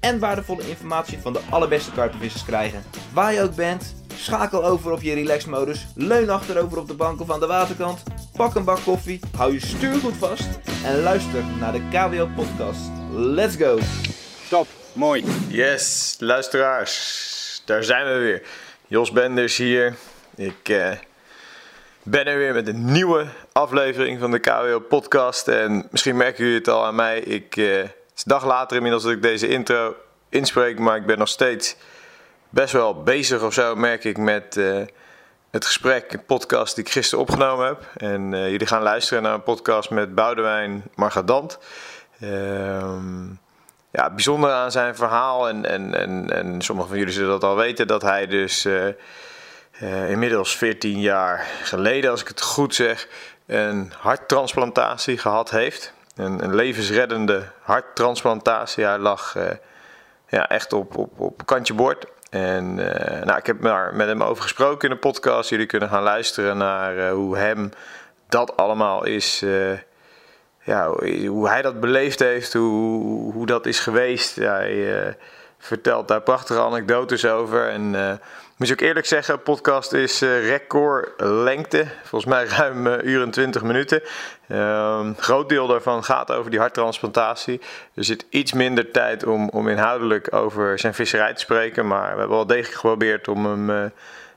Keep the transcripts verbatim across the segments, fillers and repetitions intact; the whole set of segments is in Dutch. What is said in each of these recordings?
en waardevolle informatie van de allerbeste karpenvissers krijgen. Waar je ook bent, schakel over op je relaxmodus, leun achterover op de bank of aan de waterkant, pak een bak koffie, hou je stuur goed vast en luister naar de K W O-podcast. Let's go! Top, mooi. Yes, luisteraars, daar zijn we weer. Jos Benders hier. Ik uh, ben er weer met een nieuwe aflevering van de K W O-podcast. En misschien merken jullie het al aan mij, ik... Uh, Het is een dag later inmiddels dat ik deze intro inspreek, maar ik ben nog steeds best wel bezig of zo, merk ik, met uh, het gesprek, een podcast die ik gisteren opgenomen heb. En uh, jullie gaan luisteren naar een podcast met Boudewijn Margadant. Um, ja, bijzonder aan zijn verhaal, en, en, en, en sommigen van jullie zullen dat al weten, dat hij dus uh, uh, inmiddels veertien jaar geleden, als ik het goed zeg, een harttransplantatie gehad heeft. Een, een levensreddende harttransplantatie. Hij lag uh, ja, echt op, op, op kantje boord. En uh, nou, ik heb daar met hem over gesproken in de podcast. Jullie kunnen gaan luisteren naar uh, hoe hem dat allemaal is. Uh, ja, hoe hij dat beleefd heeft. Hoe, hoe dat is geweest. Hij uh, vertelt daar prachtige anekdotes over. En uh, moet je ook eerlijk zeggen, de podcast is uh, recordlengte. Volgens mij ruim uh, uur en twintig minuten. Uh, een groot deel daarvan gaat over die harttransplantatie. Er zit iets minder tijd om, om inhoudelijk over zijn visserij te spreken. Maar we hebben wel degelijk geprobeerd om hem uh,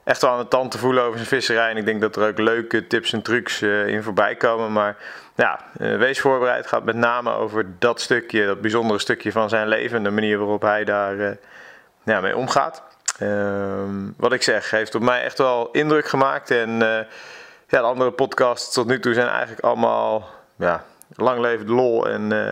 echt wel aan de tand te voelen over zijn visserij. En ik denk dat er ook leuke tips en trucs uh, in voorbij komen. Maar ja, uh, wees voorbereid. Het gaat met name over dat stukje, dat bijzondere stukje van zijn leven. En de manier waarop hij daar uh, ja, mee omgaat. Um, wat ik zeg, heeft op mij echt wel indruk gemaakt. En uh, ja, de andere podcasts tot nu toe zijn eigenlijk allemaal ja, lang levend lol en, uh,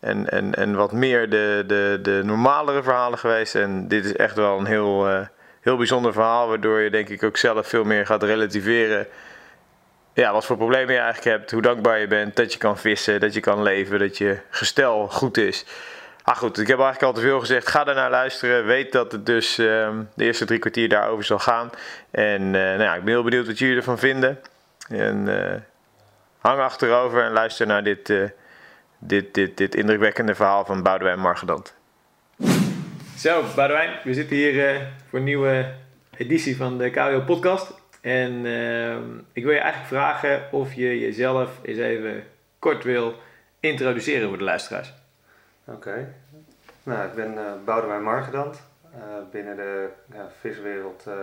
en, en, en wat meer de, de, de normalere verhalen geweest. En dit is echt wel een heel, uh, heel bijzonder verhaal, waardoor je denk ik ook zelf veel meer gaat relativeren. Ja, wat voor problemen je eigenlijk hebt, hoe dankbaar je bent, dat je kan vissen, dat je kan leven, dat je gestel goed is. Ah goed, ik heb eigenlijk al te veel gezegd. Ga daarnaar luisteren. Weet dat het dus um, de eerste drie kwartier daarover zal gaan. En uh, nou ja, ik ben heel benieuwd wat jullie ervan vinden. En uh, hang achterover en luister naar dit, uh, dit, dit, dit indrukwekkende verhaal van Boudewijn Margadant. Zo, Boudewijn, we zitten hier uh, voor een nieuwe editie van de K W O-podcast. En uh, ik wil je eigenlijk vragen of je jezelf eens even kort wil introduceren voor de luisteraars. Oké, okay. Nou, ik ben uh, Boudewijn Margadant. Uh, binnen de ja, viswereld uh,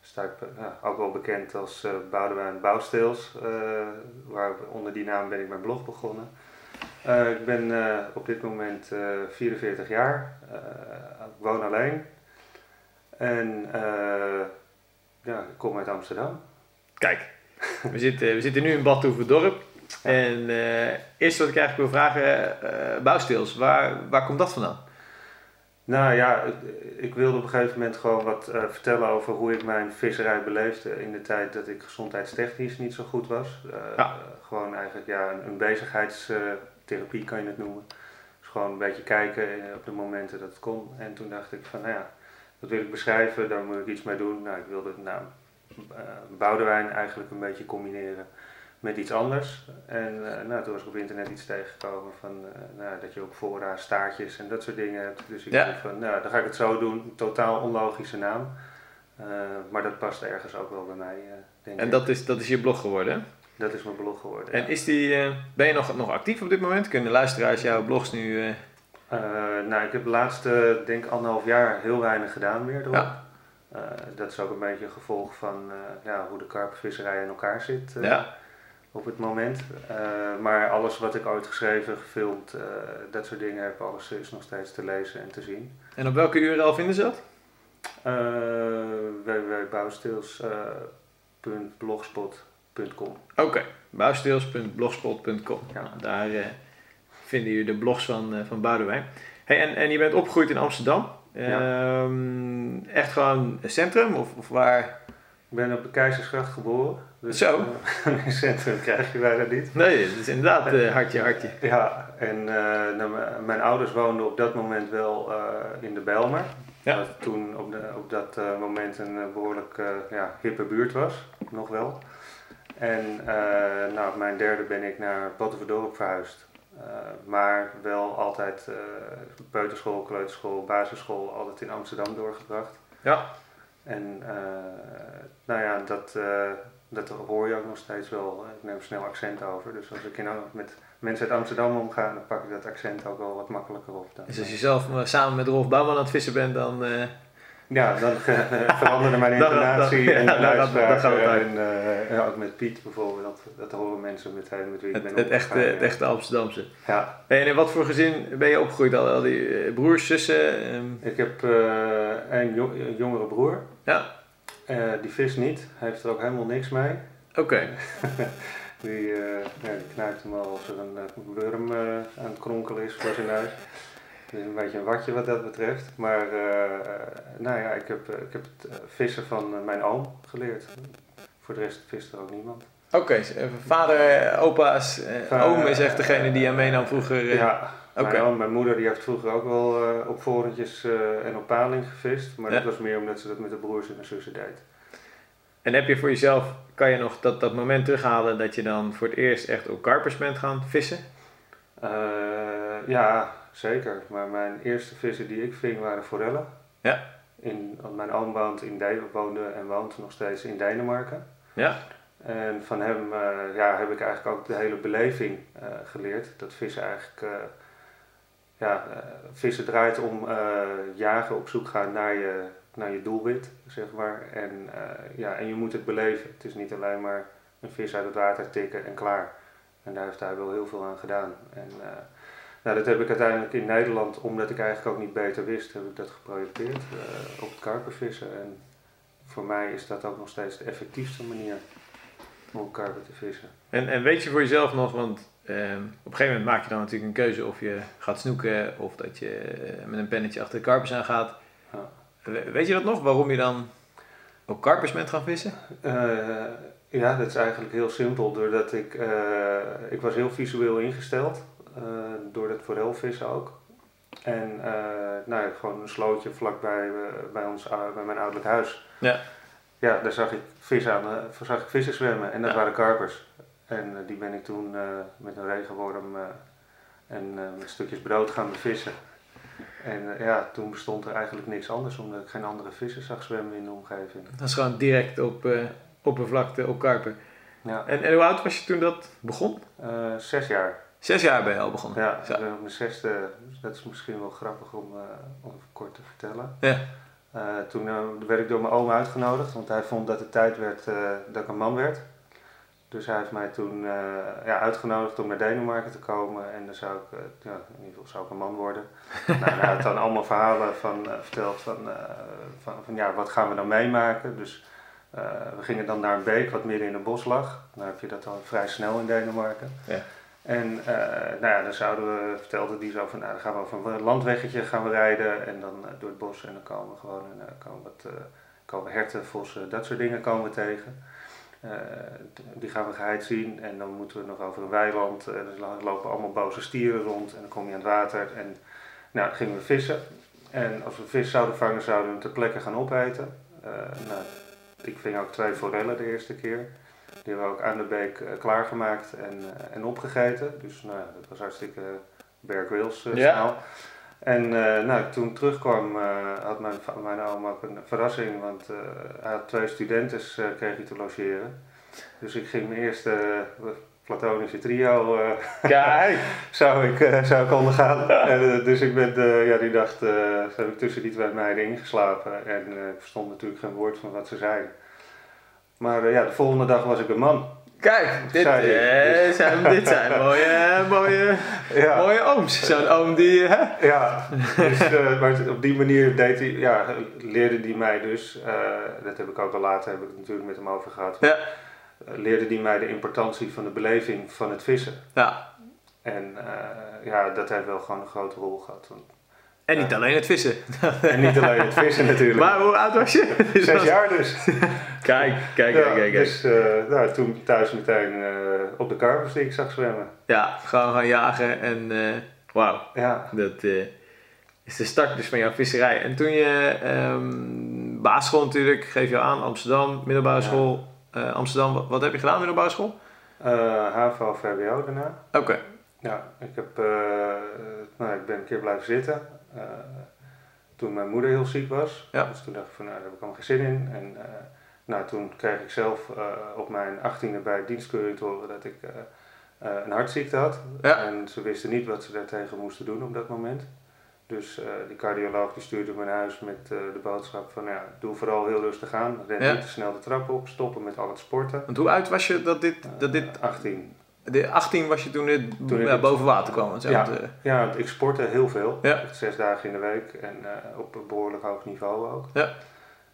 sta ik uh, ook wel bekend als uh, Boudewijn Bouwsteels. Uh, waar, onder die naam ben ik mijn blog begonnen. Uh, ik ben uh, op dit moment uh, vierenveertig jaar. Uh, ik woon alleen. En uh, ja, ik kom uit Amsterdam. Kijk, we, zitten, we zitten nu in Badhoevedorp. Ja. En uh, eerst wat ik eigenlijk wil vragen, uh, Bouwsteels, waar, waar komt dat vandaan? Nou ja, ik, ik wilde op een gegeven moment gewoon wat uh, vertellen over hoe ik mijn visserij beleefde in de tijd dat ik gezondheidstechnisch niet zo goed was. Uh, ja. Gewoon eigenlijk ja, een, een bezigheidstherapie kan je het noemen. Dus gewoon een beetje kijken op de momenten dat het kon. En toen dacht ik van nou ja, dat wil ik beschrijven, daar moet ik iets mee doen. Nou, ik wilde het naam nou, uh, Boudewijn eigenlijk een beetje combineren met iets anders. En uh, nou, toen was ik op internet iets tegengekomen van uh, nou, dat je op fora staartjes en dat soort dingen hebt. Dus ik ja. dacht van, nou, dan ga ik het zo doen. Totaal onlogische naam. Uh, maar dat past ergens ook wel bij mij, uh, denk en ik. Dat is, dat is je blog geworden, hè? Dat is mijn blog geworden, En ja. is die, uh, ben je nog, nog actief op dit moment? Kunnen luisteraars jouw blogs nu... Uh... Uh, nou, ik heb de laatste, denk anderhalf jaar heel weinig gedaan meer erop. Ja. Uh, dat is ook een beetje een gevolg van uh, ja, hoe de karpenvisserij in elkaar zit. Uh, ja. Op het moment. Uh, maar alles wat ik ooit geschreven, gefilmd, uh, dat soort dingen heb, alles is nog steeds te lezen en te zien. En op welke U R L vinden ze dat? Uh, w w w punt bouwsteels punt blogspot punt com. Oké, okay. bouwsteels punt blogspot punt com. Ja. Daar uh, vinden jullie de blogs van, uh, van Boudewijn. Hey, en, en je bent opgegroeid in Amsterdam. Ja. Um, echt gewoon een centrum of, of waar? Ik ben op de Keizersgracht geboren. Dus zo? Uh, een centrum krijg je bijna niet. Nee, het is inderdaad uh, hartje, hartje. Ja, en uh, nou, mijn ouders woonden op dat moment wel uh, in de Bijlmer. Ja. Dat toen op, de, op dat uh, moment een uh, behoorlijk uh, ja, hippe buurt was, nog wel. En uh, nou, op mijn derde ben ik naar Botteverdorp verhuisd. Uh, maar wel altijd uh, peuterschool, kleuterschool, basisschool, altijd in Amsterdam doorgebracht. Ja. En uh, nou ja, dat, uh, dat hoor je ook nog steeds wel. Ik neem snel accent over. Dus als ik in, met mensen uit Amsterdam omga, dan pak ik dat accent ook wel wat makkelijker op. Dan. Dus als je zelf samen met Rolf Bouwman aan het vissen bent, dan... Uh... Ja, dan uh, veranderde mijn intonatie dat, dat, en ja, luisteraar. Dat, dat en uh, ja, ook met Piet bijvoorbeeld, dat, dat horen mensen meteen met wie ik ben het, het echte, ja. Het echte Amsterdamse. Ja. En in wat voor gezin ben je opgegroeid? Al, al die broers, zussen? Um... Ik heb uh, een jo- jongere broer. Ja. Uh, die vist niet, hij heeft er ook helemaal niks mee. Oké. Okay. die, uh, ja, die knijpt hem al als er een worm uh, aan het kronkelen is voor zijn huis. Dus een beetje een watje wat dat betreft. Maar uh, nou ja, ik heb, ik heb het vissen van mijn oom geleerd. Voor de rest vist er ook niemand. Oké, okay, vader, opa's, vader, oom is echt degene die je meenam vroeger? Uh, ja, okay. Mijn oom, mijn moeder die heeft vroeger ook wel uh, op vorentjes uh, en op paling gevist. Maar ja, dat was meer omdat ze dat met de broers en de zussen deed. En heb je voor jezelf, kan je nog dat, dat moment terughalen dat je dan voor het eerst echt op karpers bent gaan vissen? Uh, ja... Zeker, maar mijn eerste vissen die ik ving waren forellen. Ja. In, want mijn oom woont in De- woonde en woont nog steeds in Denemarken. Ja. En van hem uh, ja, heb ik eigenlijk ook de hele beleving uh, geleerd. Dat vissen eigenlijk, uh, ja, uh, vissen draait om uh, jagen, op zoek gaan naar je, naar je doelwit, zeg maar. En, uh, ja, en je moet het beleven. Het is niet alleen maar een vis uit het water tikken en klaar. En daar heeft hij wel heel veel aan gedaan. En, uh, Nou, dat heb ik uiteindelijk in Nederland, omdat ik eigenlijk ook niet beter wist, heb ik dat geprojecteerd uh, op het karpervissen. En voor mij is dat ook nog steeds de effectiefste manier om karper te vissen. En, en weet je voor jezelf nog, want uh, op een gegeven moment maak je dan natuurlijk een keuze of je gaat snoeken of dat je uh, met een pennetje achter de karpers aan gaat. Ja. We, weet je dat nog, waarom je dan op karpers bent gaan vissen? Uh, ja, dat is eigenlijk heel simpel, doordat ik, uh, ik was heel visueel ingesteld. Uh, door dat forelvissen ook. En uh, nou ja, gewoon een slootje vlakbij uh, bij, ons, uh, bij mijn ouderlijk huis. Ja. Ja, daar zag ik, vis aan, uh, zag ik vissen zwemmen en dat ja. waren karpers. En uh, die ben ik toen uh, met een regenworm uh, en uh, met stukjes brood gaan bevissen. En uh, ja, toen bestond er eigenlijk niks anders, omdat ik geen andere vissen zag zwemmen in de omgeving. Dat is gewoon direct op uh, oppervlakte, op karper. Ja. En, en hoe oud was je toen dat begon? Uh, zes jaar. Zes jaar ben je al begonnen? Ja, ik ben op mijn zesde, dat is misschien wel grappig om, uh, om kort te vertellen. Ja. Uh, toen uh, werd ik door mijn oom uitgenodigd, want hij vond dat het tijd werd uh, dat ik een man werd. Dus hij heeft mij toen uh, ja, uitgenodigd om naar Denemarken te komen en dan zou ik, uh, ja, in ieder geval zou ik een man worden. nou, en hij had dan allemaal verhalen van, uh, verteld van, uh, van, van ja, wat gaan we dan meemaken. Dus uh, we gingen dan naar een beek wat midden in het bos lag. Dan heb je dat al vrij snel in Denemarken. Ja. En uh, nou ja, dan zouden we, vertelde die zo van, nou, dan gaan we over een landweggetje gaan we rijden en dan uh, door het bos en dan komen we gewoon, en, uh, komen, wat, uh, komen herten, vossen, dat soort dingen komen we tegen. Uh, die gaan we geheid zien en dan moeten we nog over een weiland, uh, dan lopen allemaal boze stieren rond en dan kom je aan het water en nou, dan gingen we vissen. En als we vis zouden vangen, zouden we hem ter plekke gaan opeten. Uh, nou, ik ving ook twee forellen de eerste keer. Die hebben we ook aan de beek uh, klaargemaakt en, uh, en opgegeten. Dus nou, dat was hartstikke Bear Grylls uh, ja. snel. En uh, nou, toen ik terugkwam uh, had mijn, mijn oom ook een verrassing. Want uh, hij had twee studentes uh, kreeg hij te logeren. Dus ik ging mijn eerste uh, platonische trio uh, Kijk. zou, ik, uh, zou ik ondergaan. en, uh, dus ik ben uh, ja, die dag uh, heb ik tussen die twee meiden ingeslapen. En uh, ik verstond natuurlijk geen woord van wat ze zeiden. Maar uh, ja, de volgende dag was ik een man. Kijk, dit, zei je, dus. zijn, dit zijn mooie, mooie, ja. mooie ooms. Zo'n oom die... Hè? Ja, dus, uh, maar op die manier deed hij, ja, leerde hij mij dus... Uh, dat heb ik ook al later heb ik het natuurlijk met hem over gehad. Ja. Leerde hij mij de importantie van de beleving van het vissen. Ja. En uh, ja, dat heeft wel gewoon een grote rol gehad. Want En niet ja. alleen het vissen. En niet alleen het vissen natuurlijk. Maar hoe oud was je? Zes jaar dus. Kijk, kijk, ja, kijk, kijk. Dus uh, nou, toen thuis meteen uh, op de karpers die ik zag zwemmen. Ja, gewoon gaan jagen en uh, wauw. Ja. Dat uh, is de start dus van jouw visserij. En toen je um, basisschool natuurlijk, geef je aan, Amsterdam, middelbare school. Ja. Uh, Amsterdam, wat, wat heb je gedaan middelbare school? Uh, H V O, V W O daarna. Oké. Okay. Ja, ik, heb, uh, nou, ik ben een keer blijven zitten. Uh, toen mijn moeder heel ziek was, ja. Dus toen dacht ik van nou, daar heb ik allemaal geen zin in. En uh, nou, toen kreeg ik zelf uh, op mijn achttiende bij dienstkeuring te horen dat ik uh, uh, een hartziekte had. Ja. En ze wisten niet wat ze daartegen moesten doen op dat moment. Dus uh, die cardioloog die stuurde me naar huis met uh, de boodschap van ja, doe vooral heel rustig aan, ren ja. niet te snel de trap op, stoppen met al het sporten. Want hoe oud was je dat dit... Dat dit... Uh, achttien. De achttien was je toen dit toen ja, boven water kwam? Zeg maar. Ja, ja, ik sportte heel veel. Ja. Zes dagen in de week en uh, op een behoorlijk hoog niveau ook. Ja.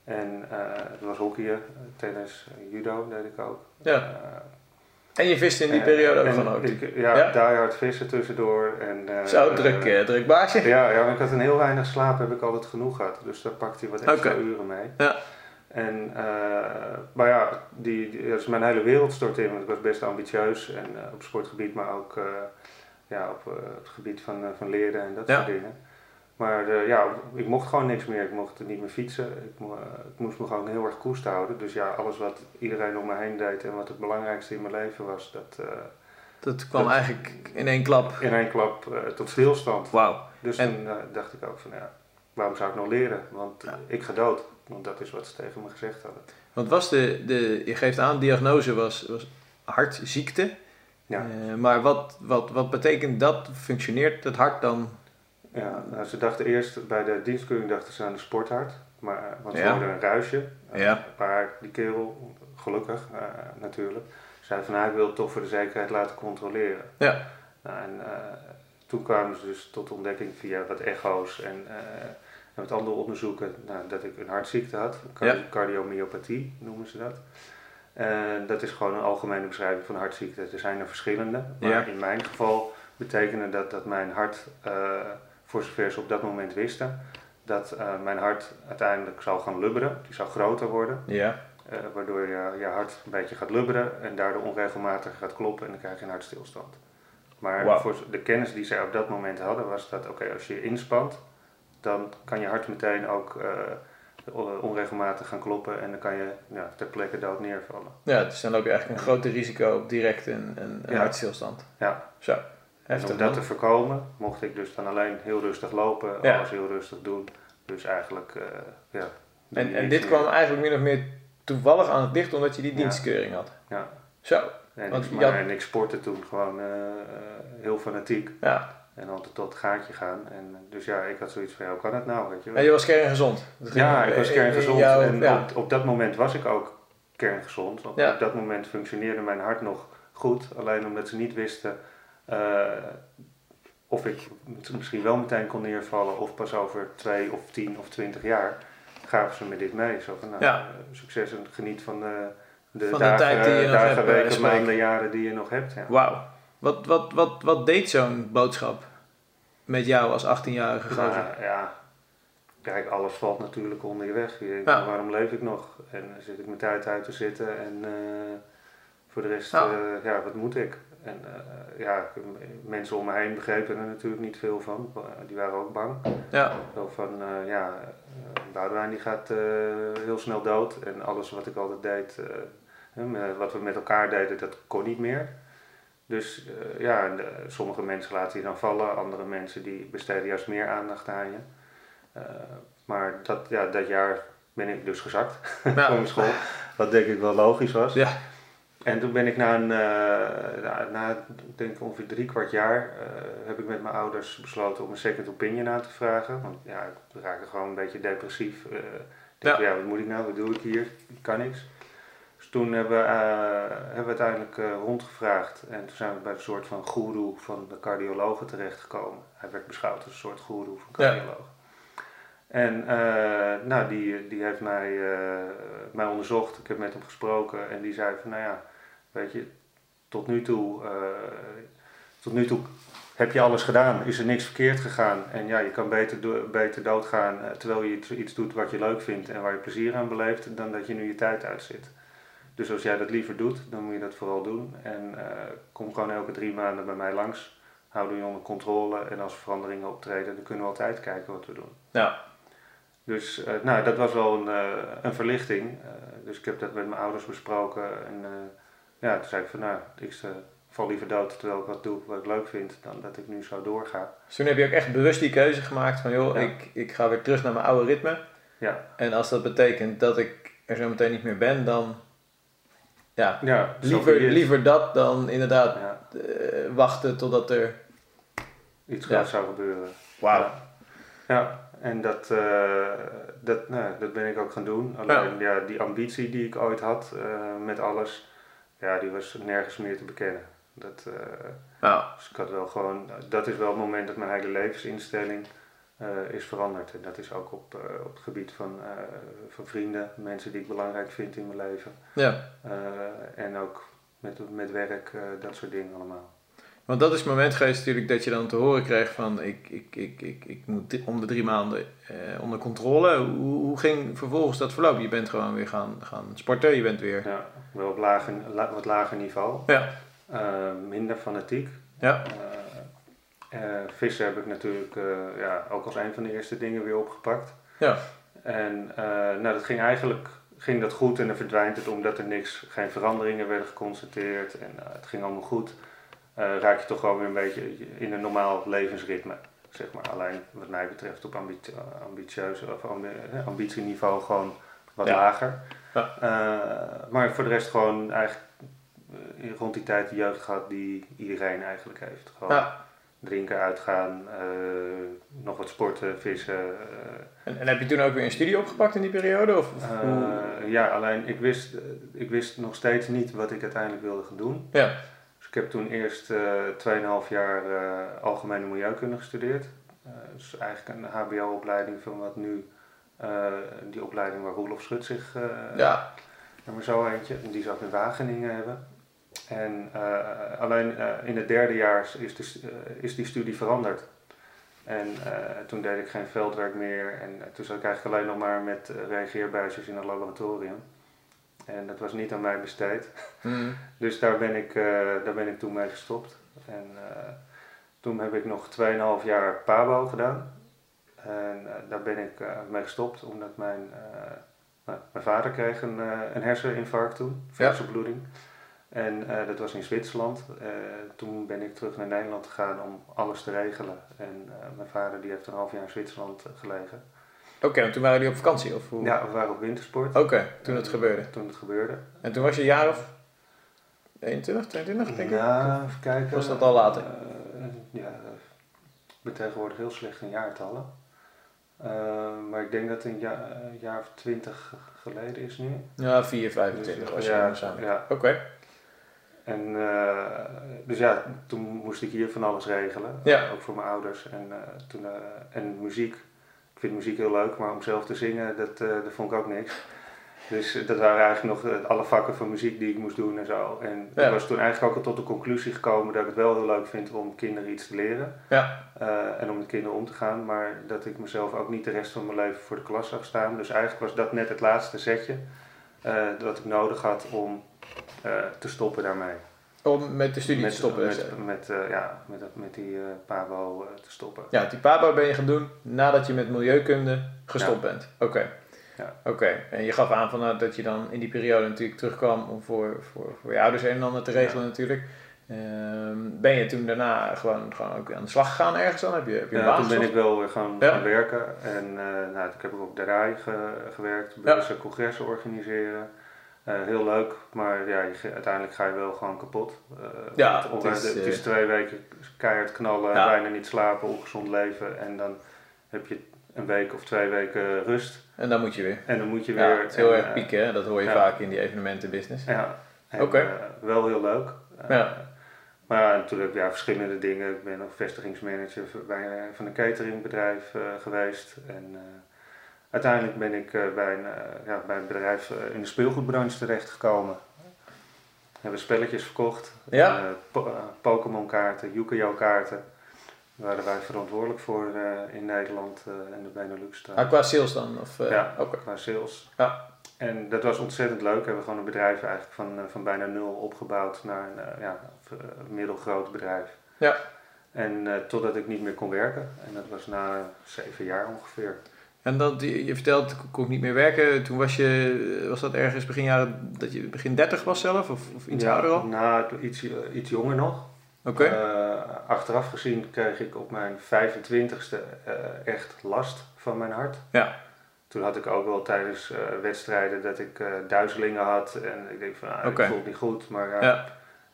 En uh, het was hockeyen, tennis, judo deed ik ook. Ja. Uh, en je viste in die en, periode ook van ook? Ik, ja, ja, die hard vissen tussendoor. En, uh, Zo, druk, uh, druk baasje. Ja, ja, want ik had een heel weinig slaap, heb ik altijd genoeg gehad. Dus daar pakte hij wat extra okay. uren mee. Ja. En, uh, maar ja, die, die, dus mijn hele wereld stort in, want ik was best ambitieus en uh, op sportgebied, maar ook uh, ja, op uh, het gebied van, uh, van leren en dat ja. soort dingen. Maar uh, ja, ik mocht gewoon niks meer, ik mocht niet meer fietsen, ik, uh, ik moest me gewoon heel erg koest houden. Dus ja, alles wat iedereen om me heen deed en wat het belangrijkste in mijn leven was, dat... Uh, dat kwam dat, eigenlijk in één klap? In één klap uh, tot stilstand. Wauw. Dus en... toen uh, dacht ik ook van ja, waarom zou ik nog leren, want ja. ik ga dood. Want dat is wat ze tegen me gezegd hadden. Want was de, de je geeft aan, diagnose was, was hartziekte. Ja. Uh, maar wat, wat, wat betekent dat? Functioneert het hart dan? Ja, nou, ze dachten eerst, bij de dienstkeuring dachten ze aan een sporthart. Maar, want ze ja. hadden een ruisje. Uh, ja. Maar die kerel, gelukkig uh, natuurlijk, zei van hij wil het toch voor de zekerheid laten controleren. Ja. Nou, en uh, toen kwamen ze dus tot ontdekking via wat echo's en... Uh, En met andere onderzoeken nou, dat ik een hartziekte had, Cardi- ja. cardiomyopathie noemen ze dat. En dat is gewoon een algemene beschrijving van hartziekte. Er zijn er verschillende, maar ja. in mijn geval betekende dat dat mijn hart, uh, voor zover ze op dat moment wisten, dat uh, mijn hart uiteindelijk zou gaan lubberen, die zou groter worden. Ja. Uh, waardoor je, je hart een beetje gaat lubberen en daardoor onregelmatig gaat kloppen en dan krijg je een hartstilstand. Maar wow. voor de kennis die zij op dat moment hadden was dat, oké, okay, als je je inspant, dan kan je hart meteen ook uh, onregelmatig gaan kloppen en dan kan je ja, ter plekke dood neervallen. Ja, dus dan loop je eigenlijk een groter risico op direct een, een, een ja. hartstilstand. Ja. Zo, heftig. En om dat te voorkomen mocht ik dus dan alleen heel rustig lopen, ja. alles heel rustig doen. Dus eigenlijk, uh, ja. En, en dit meer. kwam eigenlijk min of meer toevallig aan het licht omdat je die ja. dienstkeuring had. Ja. Zo. En, want ik, maar, had... en ik sportte toen gewoon uh, heel fanatiek. Ja. En altijd tot het gaatje gaan. En dus ja, ik had zoiets van, ja, hoe kan het nou? Weet je wel? En je was kerngezond. Ja, ik was kerngezond. Jou, en ja. op, op dat moment was ik ook kerngezond. Op, ja. op dat moment functioneerde mijn hart nog goed. Alleen omdat ze niet wisten uh, of ik misschien wel meteen kon neervallen. Of pas over twee of tien of twintig jaar gaven ze me dit mee. Zo van, nou, ja. succes en geniet van de, de van dagen, de tijd die je dagen, nog dagen hebt, weken, maanden, jaren die je nog hebt. Ja. Wauw. Wat, wat, wat, wat deed zo'n boodschap met jou als achttienjarige gozer? Nou, ja, kijk, alles valt natuurlijk onder je weg. Je denkt, ja. waarom leef ik nog? En dan zit ik mijn tijd uit te zitten en uh, voor de rest, ja. Uh, ja, wat moet ik? En uh, ja, mensen om me heen begrepen er natuurlijk niet veel van. Die waren ook bang. Ja. Zo van, uh, ja, Boudewijn die gaat uh, heel snel dood en alles wat ik altijd deed, uh, wat we met elkaar deden, dat kon niet meer. Dus uh, ja, de, sommige mensen laten je dan vallen, andere mensen die besteden juist meer aandacht aan je. Uh, maar dat, ja, dat jaar ben ik dus gezakt ja. van school, wat denk ik wel logisch was. Ja. En toen ben ik na, een, uh, na, na denk ik ongeveer drie kwart jaar, uh, heb ik met mijn ouders besloten om een second opinion aan te vragen. Want ja, ik raakte gewoon een beetje depressief. Uh, denk, ja. ja, wat moet ik nou, wat doe ik hier, ik kan niks. Dus toen hebben we, uh, hebben we uiteindelijk uh, rondgevraagd en toen zijn we bij een soort van goeroe van de cardiologen terechtgekomen. Hij werd beschouwd als een soort goeroe van cardiologen. Ja. En uh, nou, die, die heeft mij, uh, mij onderzocht, ik heb met hem gesproken en die zei van nou ja, weet je, tot nu toe, uh, tot nu toe heb je alles gedaan, is er niks verkeerd gegaan en ja, je kan beter, do- beter doodgaan terwijl je iets doet wat je leuk vindt en waar je plezier aan beleeft, dan dat je nu je tijd uitzit. Dus als jij dat liever doet, dan moet je dat vooral doen en uh, kom gewoon elke drie maanden bij mij langs, houden je onder controle en als veranderingen optreden, dan kunnen we altijd kijken wat we doen. Ja. Dus uh, nou, dat was wel een, uh, een verlichting, uh, dus ik heb dat met mijn ouders besproken en uh, ja, toen zei ik van nou, ik uh, val liever dood terwijl ik wat doe wat ik leuk vind, dan dat ik nu zo doorga. Dus toen heb je ook echt bewust die keuze gemaakt van joh, ja. ik, ik ga weer terug naar mijn oude ritme. Ja. En als dat betekent dat ik er zo meteen niet meer ben, dan ja, ja liever, liever dat dan inderdaad ja. uh, wachten totdat er iets ja. groots zou gebeuren. Wauw. Ja. ja. En dat, uh, dat, nou, dat ben ik ook gaan doen. Alleen ja. Ja, die ambitie die ik ooit had uh, met alles, ja, die was nergens meer te bekennen. Dat, uh, ja. Dus ik had wel gewoon, dat is wel het moment dat mijn hele levensinstelling uh, is veranderd. En dat is ook op, uh, op het gebied van, uh, van vrienden, mensen die ik belangrijk vind in mijn leven. Ja. Uh, en ook met, met werk, uh, dat soort dingen allemaal. Want dat is het moment geweest natuurlijk dat je dan te horen kreeg van ik, ik, ik, ik, ik moet om de drie maanden eh, onder controle. Hoe, hoe ging vervolgens dat verloop? Je bent gewoon weer gaan, gaan sporten, je bent weer... Ja, wel op lager, la, wat lager niveau. Ja. Uh, minder fanatiek. Ja. Uh, uh, vissen heb ik natuurlijk uh, ja, ook als een van de eerste dingen weer opgepakt. Ja. En uh, nou, dat ging eigenlijk... ging dat goed en dan verdwijnt het omdat er niks, geen veranderingen werden geconstateerd en uh, het ging allemaal goed. Uh, raak je toch gewoon weer een beetje in een normaal levensritme, zeg maar. Alleen wat mij betreft op ambitie, ambitieus, of ambi- ambitieniveau gewoon wat ja. lager. Ja. Uh, maar voor de rest gewoon eigenlijk uh, rond die tijd de jeugd gehad die iedereen eigenlijk heeft. Gewoon ja. drinken, uitgaan, uh, nog wat sporten, vissen. Uh. En, en heb je toen ook weer een studie opgepakt in die periode? Of, of uh, ja, alleen ik wist, ik wist nog steeds niet wat ik uiteindelijk wilde gaan doen. Ja. Ik heb toen eerst uh, twee komma vijf jaar uh, algemene milieukunde gestudeerd. Uh, dus eigenlijk een H B O-opleiding van wat nu uh, die opleiding waar Rolf Schut zich uh, ja. maar zo eentje, die zou ik in Wageningen hebben. En uh, alleen uh, in het derde jaar is, de, uh, is die studie veranderd. En uh, toen deed ik geen veldwerk meer en uh, toen zat ik eigenlijk alleen nog maar met uh, reageerbuisjes in het laboratorium. En dat was niet aan mij besteed. Mm. Dus daar ben, ik, uh, daar ben ik toen mee gestopt. En uh, toen heb ik nog twee komma vijf jaar P A B O gedaan. En uh, daar ben ik uh, mee gestopt omdat mijn, uh, mijn vader kreeg een, uh, een herseninfarct toen. Hersenbloeding. Ja. En uh, dat was in Zwitserland. Uh, toen ben ik terug naar Nederland gegaan om alles te regelen. En uh, mijn vader die heeft een half jaar in Zwitserland gelegen. Oké, okay, want toen waren jullie op vakantie? Of hoe? Ja, we waren op wintersport. Oké, okay, toen het gebeurde. Toen het gebeurde. En toen was je een jaar of eenentwintig, tweeëntwintig denk ik? Ja, even kijken. Of was dat al later? Uh, ja, ik ben tegenwoordig heel slecht in jaartallen. Uh, maar ik denk dat het een jaar, jaar of twintig geleden is nu. Ja, vier, vijfentwintig dus, als je ja, samen. Ja. Oké. Okay. En uh, dus ja, toen moest ik hier van alles regelen. Ja. Ook voor mijn ouders. En, uh, toen, uh, en muziek. Ik vind muziek heel leuk, maar om zelf te zingen, dat, uh, dat vond ik ook niks. Dus uh, dat waren eigenlijk nog uh, alle vakken van muziek die ik moest doen en zo. En ja. ik was toen eigenlijk ook al tot de conclusie gekomen dat ik het wel heel leuk vind om kinderen iets te leren. Ja. Uh, en om met kinderen om te gaan, maar dat ik mezelf ook niet de rest van mijn leven voor de klas zag staan. Dus eigenlijk was dat net het laatste zetje uh, dat ik nodig had om uh, te stoppen daarmee. Om met de studie met, te stoppen? Met, met, met, uh, ja, met, met die uh, P A B O uh, te stoppen. Ja, die P A B O ben je gaan doen nadat je met milieukunde gestopt ja. bent. Oké. Okay. Ja. Okay. En je gaf aan van, uh, dat je dan in die periode natuurlijk terugkwam om voor, voor, voor je ouders een en ander te regelen ja. natuurlijk. Uh, ben je toen daarna gewoon, gewoon ook aan de slag gegaan ergens dan? Heb je, heb je ja, een baan toen ben gestopt? Ik wel weer gaan, ja. gaan werken. En uh, nou, ik heb ook op de R A I ge, gewerkt, beurzen, ja. congressen organiseren. Uh, heel leuk, maar ja, je, uiteindelijk ga je wel gewoon kapot. Uh, ja, het, het, is, het is twee weken keihard knallen, ja. bijna niet slapen, ongezond leven. En dan heb je een week of twee weken rust. En dan moet je weer. En dan moet je weer. Ja, het is heel en, erg pieken, hè? Dat hoor je ja. vaak in die evenementenbusiness. Ja, oké. Okay. Uh, wel heel leuk. Uh, ja. Maar natuurlijk ja, verschillende dingen. Ik ben nog vestigingsmanager bij, van een cateringbedrijf uh, geweest. En, uh, uiteindelijk ben ik uh, bij, een, uh, ja, bij een bedrijf uh, in de speelgoedbranche terechtgekomen. We hebben spelletjes verkocht, ja? uh, po- uh, Pokémon kaarten, Yu-Gi-Oh kaarten. waren wij verantwoordelijk voor uh, in Nederland en uh, de Benelux. Ah, qua sales dan? Of, uh, ja, okay. qua sales. Ja. En dat was ontzettend leuk. We hebben gewoon een bedrijf eigenlijk van, uh, van bijna nul opgebouwd naar een uh, ja, middelgroot bedrijf. Ja. En uh, totdat ik niet meer kon werken. En dat was na zeven jaar ongeveer. En dat, je vertelt, ik kon niet meer werken. Toen was je, was dat ergens begin jaren, dat je begin dertig was zelf? Of, of iets ja, ouder al? Nou, iets, iets jonger nog. Oké. Okay. Uh, achteraf gezien kreeg ik op mijn vijfentwintigste uh, echt last van mijn hart. Ja. Toen had ik ook wel tijdens uh, wedstrijden dat ik uh, duizelingen had. En ik denk van, ah, okay. ik voel het niet goed. Maar uh, ja.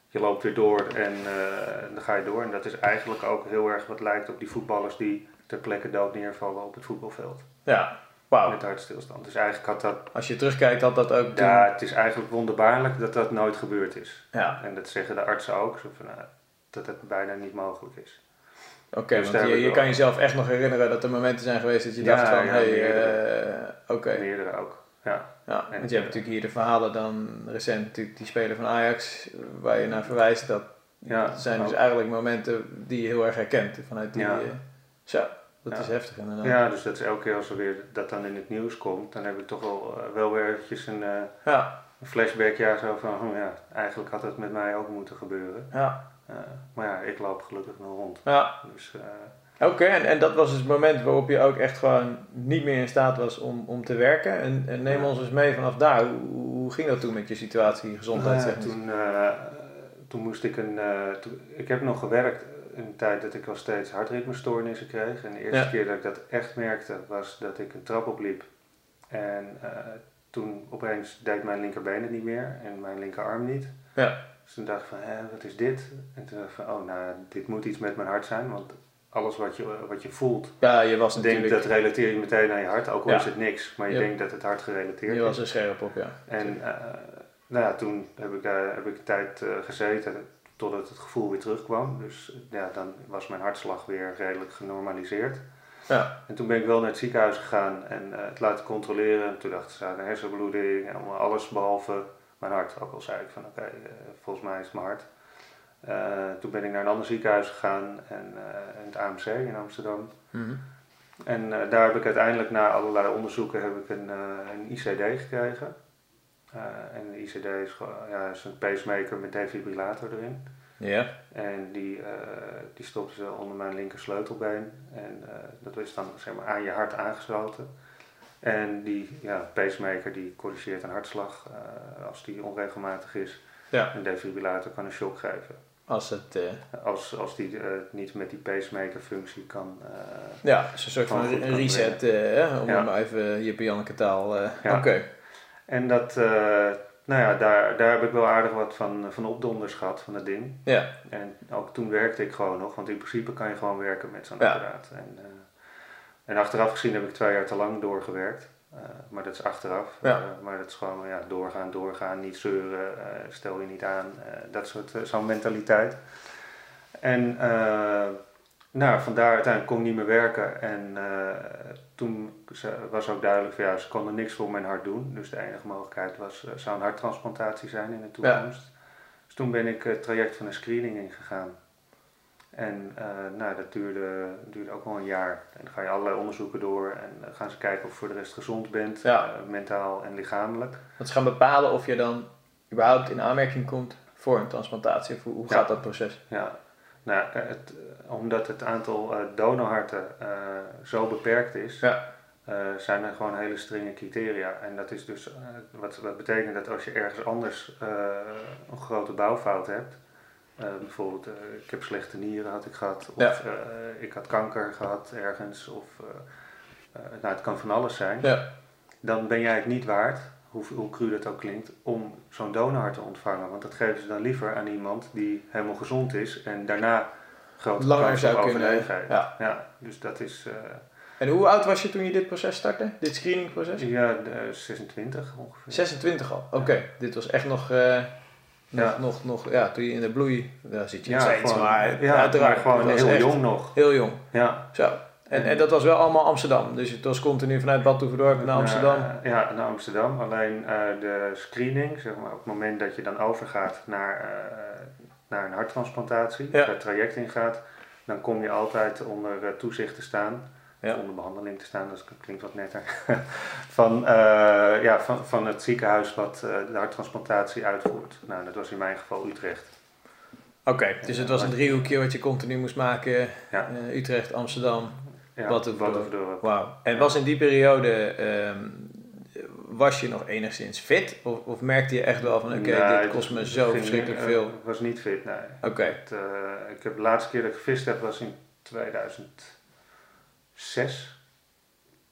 je loopt weer door en uh, dan ga je door. En dat is eigenlijk ook heel erg wat lijkt op die voetballers die ter plekke dood neervallen op het voetbalveld. Ja, wauw. Met hartstilstand. Dus eigenlijk had dat... Als je terugkijkt had dat ook... Ja, doen. Het is eigenlijk wonderbaarlijk dat dat nooit gebeurd is. Ja. En dat zeggen de artsen ook, zo van, uh, dat het bijna niet mogelijk is. Oké, okay, dus want je, je kan jezelf echt nog herinneren dat er momenten zijn geweest dat je ja, dacht van... Ja, hey, meerdere, uh, okay. meerdere ook. Ja, ja en, want je hebt natuurlijk hier de verhalen dan recent, natuurlijk die speler van Ajax, waar je naar verwijst. Dat ja, zijn dus ook. Eigenlijk momenten die je heel erg herkent vanuit die... Ja. Uh, zo, dat ja. is heftig inderdaad. Ja, dus dat is elke keer als er weer dat dan in het nieuws komt, dan heb ik toch wel, wel weer eventjes een, uh, ja. een flashbackjaar zo van, oh ja, eigenlijk had het met mij ook moeten gebeuren. Ja. Uh, maar ja, ik loop gelukkig nog rond. Ja. Dus, uh, Oké, okay, en, en dat was dus het moment waarop je ook echt gewoon niet meer in staat was om, om te werken. En, en neem ja. ons eens mee vanaf daar. Hoe, hoe ging dat toen met je situatie, gezondheid? Uh, toen, uh, toen moest ik een... Uh, toen, ik heb nog gewerkt in de tijd dat ik al steeds hartritmestoornissen kreeg. En de eerste ja. keer dat ik dat echt merkte was dat ik een trap opliep. En uh, toen opeens deed mijn linkerbeen het niet meer en mijn linkerarm niet. Ja. Dus toen dacht ik van, hé, wat is dit? En toen dacht ik van, oh nou, dit moet iets met mijn hart zijn, want... Alles wat je, wat je voelt, ja, je was natuurlijk... denk, dat relateer je meteen aan je hart, ook al ja. is het niks, maar je ja. denkt dat het hart gerelateerd is. Je was er scherp op, ja. En uh, nou ja, toen heb ik, daar, heb ik een tijd uh, gezeten totdat het gevoel weer terugkwam. Dus ja, dan was mijn hartslag weer redelijk genormaliseerd. Ja. En toen ben ik wel naar het ziekenhuis gegaan en uh, het laten controleren. En toen dachten ze, nou, een hersenbloeding, alles behalve mijn hart. Ook al zei ik van, oké, okay, uh, volgens mij is het mijn hart. Uh, toen ben ik naar een ander ziekenhuis gegaan, en, uh, in het A M C in Amsterdam. Mm-hmm. En uh, daar heb ik uiteindelijk na allerlei onderzoeken heb ik een, uh, een I C D gekregen. Uh, en de I C D is, ja, is een pacemaker met defibrillator erin. Yeah. En die, uh, die stopte ze onder mijn linker sleutelbeen. En uh, dat is dan zeg maar, aan je hart aangesloten. En die ja, pacemaker die corrigeert een hartslag uh, als die onregelmatig is. Ja. Een defibrillator kan een shock geven. Als het... Uh... Als, als die uh, niet met die pacemaker functie kan... Uh, ja, is een soort van een reset, uh, eh, om ja. maar even je Janneke taal... Uh, ja. Oké. Okay. En dat, uh, nou ja, daar, daar heb ik wel aardig wat van, van opdonders gehad, van dat ding. Ja. En ook toen werkte ik gewoon nog, want in principe kan je gewoon werken met zo'n ja. apparaat. En, uh, en achteraf gezien heb ik twee jaar te lang doorgewerkt. Uh, maar dat is achteraf. Ja. Uh, maar dat is gewoon ja, doorgaan, doorgaan, niet zeuren, uh, stel je niet aan. Uh, dat soort, uh, zo'n mentaliteit. En uh, nou, vandaar uiteindelijk kon ik niet meer werken. En uh, toen was ook duidelijk van ja, ze konden niks voor mijn hart doen. Dus de enige mogelijkheid was, uh, zou een harttransplantatie zijn in de toekomst. Ja. Dus toen ben ik het uh, traject van een screening ingegaan. En uh, nou, dat duurde, duurde ook wel een jaar. En dan ga je allerlei onderzoeken door en uh, gaan ze kijken of je voor de rest gezond bent, ja. uh, mentaal en lichamelijk. Want ze gaan bepalen of je dan überhaupt in aanmerking komt voor een transplantatie. Of hoe, hoe ja. gaat dat proces? Ja, nou, het, omdat het aantal uh, donorharten uh, zo beperkt is, ja. uh, zijn er gewoon hele strenge criteria. En dat is dus, uh, wat, wat betekent dat als je ergens anders uh, een grote bouwfout hebt. Uh, bijvoorbeeld, uh, ik heb slechte nieren had ik gehad, of ja. uh, ik had kanker gehad ergens, of uh, uh, nou, het kan van alles zijn. Ja. Dan ben jij het niet waard, hoe, hoe cru dat ook klinkt, om zo'n donorhart te ontvangen. Want dat geven ze dan liever aan iemand die helemaal gezond is en daarna grote kans op overleven heeft. Ja. Ja, dus dat is... Uh, en hoe oud was je toen je dit proces startte? Dit screeningproces? Ja, uh, zesentwintig ongeveer. zesentwintig al? Oké, okay. ja. Dit was echt nog... Uh, Nog, ja. nog, nog, ja, toen je in de bloei, daar zit je nog ja, steeds, gewoon, maar ja, uiteraard. Maar gewoon heel echt, jong nog. Heel jong. Ja. Zo. En, en dat was wel allemaal Amsterdam, dus het was continu vanuit Badhoevedorp naar Amsterdam. Uh, ja, naar Amsterdam. Alleen uh, de screening, zeg maar, op het moment dat je dan overgaat naar, uh, naar een harttransplantatie, ja. dat traject ingaat, dan kom je altijd onder uh, toezicht te staan. Ja. Onder behandeling te staan, dat klinkt wat netter. van, uh, ja, van, van het ziekenhuis wat uh, de harttransplantatie uitvoert. Nou, dat was in mijn geval Utrecht. Oké, okay, dus het was een driehoekje wat je continu moest maken. Ja. Uh, Utrecht, Amsterdam, ja, Botteverdorp. Wauw. En ja. was in die periode, um, was je nog enigszins fit? Of, of merkte je echt wel van, oké, okay, nee, dit kost me zo verschrikkelijk veel? Ik uh, was niet fit, nee. Oké. Okay. Uh, ik heb de laatste keer dat ik gevist heb, was in tweeduizend. Zes.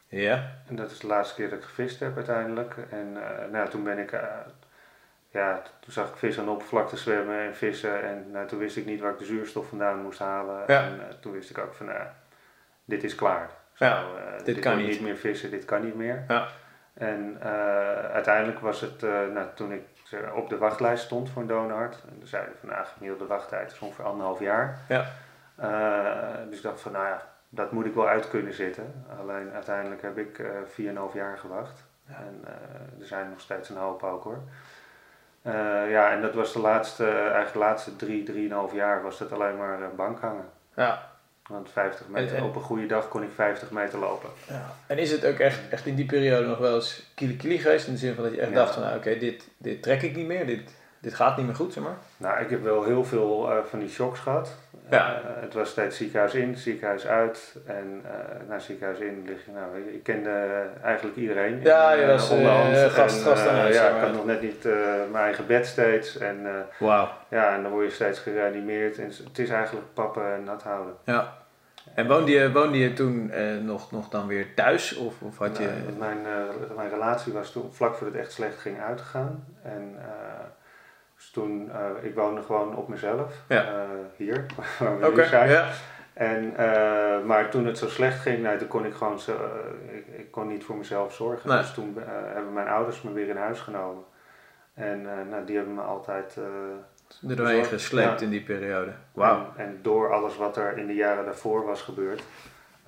Ja. En dat is de laatste keer dat ik gevist heb uiteindelijk. En uh, nou ja, toen ben ik, uh, ja, toen zag ik vis aan de oppervlakte zwemmen en vissen. En uh, toen wist ik niet waar ik de zuurstof vandaan moest halen. Ja. En uh, toen wist ik ook van, nou, uh, dit is klaar. Zo, ja, uh, dit, dit kan niet. niet meer vissen, dit kan niet meer. Ja. En uh, uiteindelijk was het, uh, nou, toen ik op de wachtlijst stond voor een donorhart. En dan zeiden van, nou, gemiddelde de wachttijd is ongeveer anderhalf jaar. Ja. Uh, dus ik dacht van, nou ja. Dat moet ik wel uit kunnen zitten. Alleen uiteindelijk heb ik uh, vier komma vijf jaar gewacht. Ja. En uh, er zijn nog steeds een hoop ook hoor. Uh, ja, en dat was de laatste, eigenlijk de laatste drie, drieënhalf jaar was dat alleen maar uh, bankhangen. Ja. Want vijftig meter, en, en, op een goede dag kon ik vijftig meter lopen. Ja. En is het ook echt, echt in die periode nog wel eens kili-kili geweest? In de zin van dat je echt ja. dacht van, nou, oké, okay, dit, dit trek ik niet meer. Dit, dit gaat niet meer goed, zeg maar. Nou, ik heb wel heel veel uh, van die shocks gehad. Ja. Uh, het was steeds ziekenhuis in, ziekenhuis uit en uh, naar ziekenhuis in lig je, nou, ik kende uh, eigenlijk iedereen. Ja, je was uh, uh, gast, en, gast aan huis. Uh, ja, ik had nog net niet uh, mijn eigen bed steeds en, uh, wow. ja, en dan word je steeds gereanimeerd en het is eigenlijk pappen en nat houden. Ja. En woonde je, woonde je toen uh, nog, nog dan weer thuis? Of, of had nou, je... mijn, uh, mijn relatie was toen vlak voordat het echt slecht ging uitgegaan en... Uh, Dus toen, uh, ik woonde gewoon op mezelf, ja. uh, hier, waar we okay, nu zijn. Ja. En, uh, maar toen het zo slecht ging, nou, toen kon ik gewoon, zo, uh, ik, ik kon niet voor mezelf zorgen. Nee. Dus toen uh, hebben mijn ouders me weer in huis genomen. En uh, nou, die hebben me altijd... Uh, er doorheen gesleept ja. in die periode. Wow. En, en door alles wat er in de jaren daarvoor was gebeurd,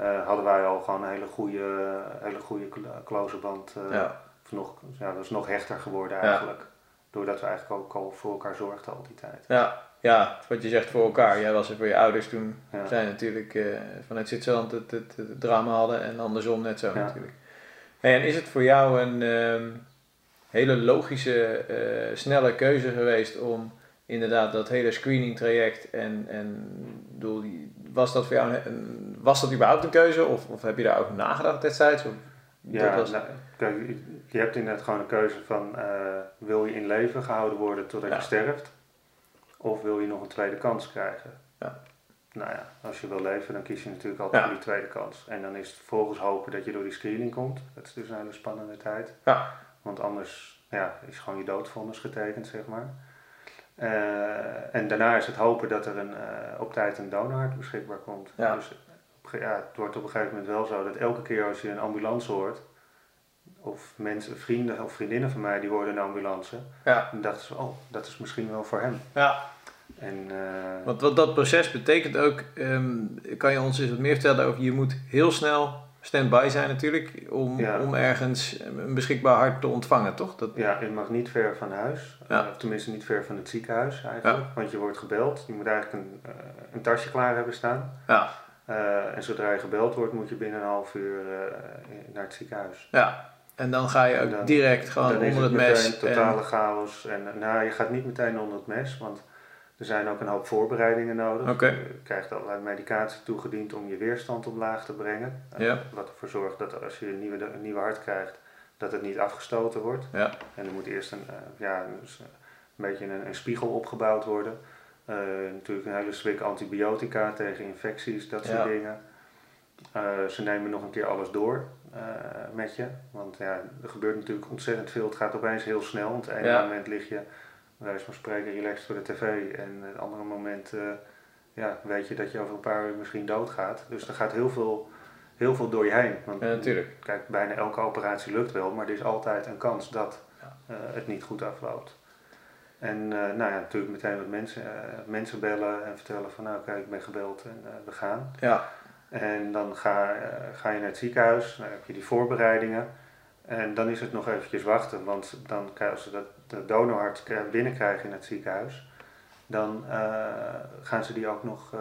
uh, hadden wij al gewoon een hele goede, hele goede close band. Uh, ja. of nog, ja, dat is nog hechter geworden eigenlijk. Ja. Doordat we eigenlijk ook al voor elkaar zorgden al die tijd. Ja, ja, wat je zegt voor elkaar. Jij was er voor je ouders toen. Ja. Zij natuurlijk uh, vanuit Zwitserland het, het, het drama hadden en andersom net zo ja. natuurlijk. Hey, en is het voor jou een um, hele logische, uh, snelle keuze geweest om inderdaad dat hele screening traject en, en bedoel, was dat voor jou een, was dat überhaupt een keuze of, of heb je daar ook nagedacht destijds? Of ja, was... nou, kijk, je hebt inderdaad gewoon een keuze van uh, wil je in leven gehouden worden totdat ja. je sterft of wil je nog een tweede kans krijgen? Ja. Nou ja, als je wil leven dan kies je natuurlijk altijd ja. voor die tweede kans. En dan is het vervolgens hopen dat je door die screening komt. Dat is dus een hele spannende tijd. Ja. Want anders ja, is gewoon je doodvonnis getekend, zeg maar. Uh, en daarna is het hopen dat er een, uh, op tijd een donorhart beschikbaar komt. Ja. Dus, ja, het wordt op een gegeven moment wel zo dat elke keer als je een ambulance hoort, of mensen, vrienden of vriendinnen van mij die hoorden een ambulance, ja. dan dachten ze, oh, dat is misschien wel voor hem. Ja. En, uh, Want wat dat proces betekent ook, um, kan je ons eens wat meer vertellen over, je moet heel snel stand-by zijn natuurlijk, om, ja. om ergens een beschikbaar hart te ontvangen, toch? Dat... Ja, je mag niet ver van huis, ja. uh, tenminste niet ver van het ziekenhuis eigenlijk, ja. want je wordt gebeld, je moet eigenlijk een, uh, een tasje klaar hebben staan. Ja. Uh, en zodra je gebeld wordt, moet je binnen een half uur uh, naar het ziekenhuis. Ja, en dan ga je ook dan, direct gewoon onder het, het mes. Dan is totale en... chaos. En, nou, je gaat niet meteen onder het mes, want er zijn ook een hoop voorbereidingen nodig. Okay. Je krijgt allerlei medicatie toegediend om je weerstand omlaag te brengen. Ja. Wat ervoor zorgt dat als je een nieuwe, een nieuwe hart krijgt, dat het niet afgestoten wordt. Ja. En er moet eerst een, ja, dus een beetje een, een spiegel opgebouwd worden. Uh, natuurlijk een hele zwik antibiotica tegen infecties, dat soort ja. dingen. Uh, ze nemen nog een keer alles door uh, met je. Want ja, er gebeurt natuurlijk ontzettend veel. Het gaat opeens heel snel. Want het ene ja. moment lig je, wijs van spreken, relaxed voor de tv. En het andere moment uh, ja, weet je dat je over een paar uur misschien doodgaat. Dus er gaat heel veel, heel veel door je heen. Want, ja, natuurlijk. Kijk, bijna elke operatie lukt wel. Maar er is altijd een kans dat uh, het niet goed afloopt. En uh, nou ja, natuurlijk meteen wat mensen, uh, mensen bellen en vertellen van, nou kijk, ik ben gebeld en uh, we gaan. Ja. En dan ga, uh, ga je naar het ziekenhuis, dan heb je die voorbereidingen. En dan is het nog eventjes wachten, want dan als ze dat, dat donorhart binnenkrijgen in het ziekenhuis, dan uh, gaan ze die ook nog uh,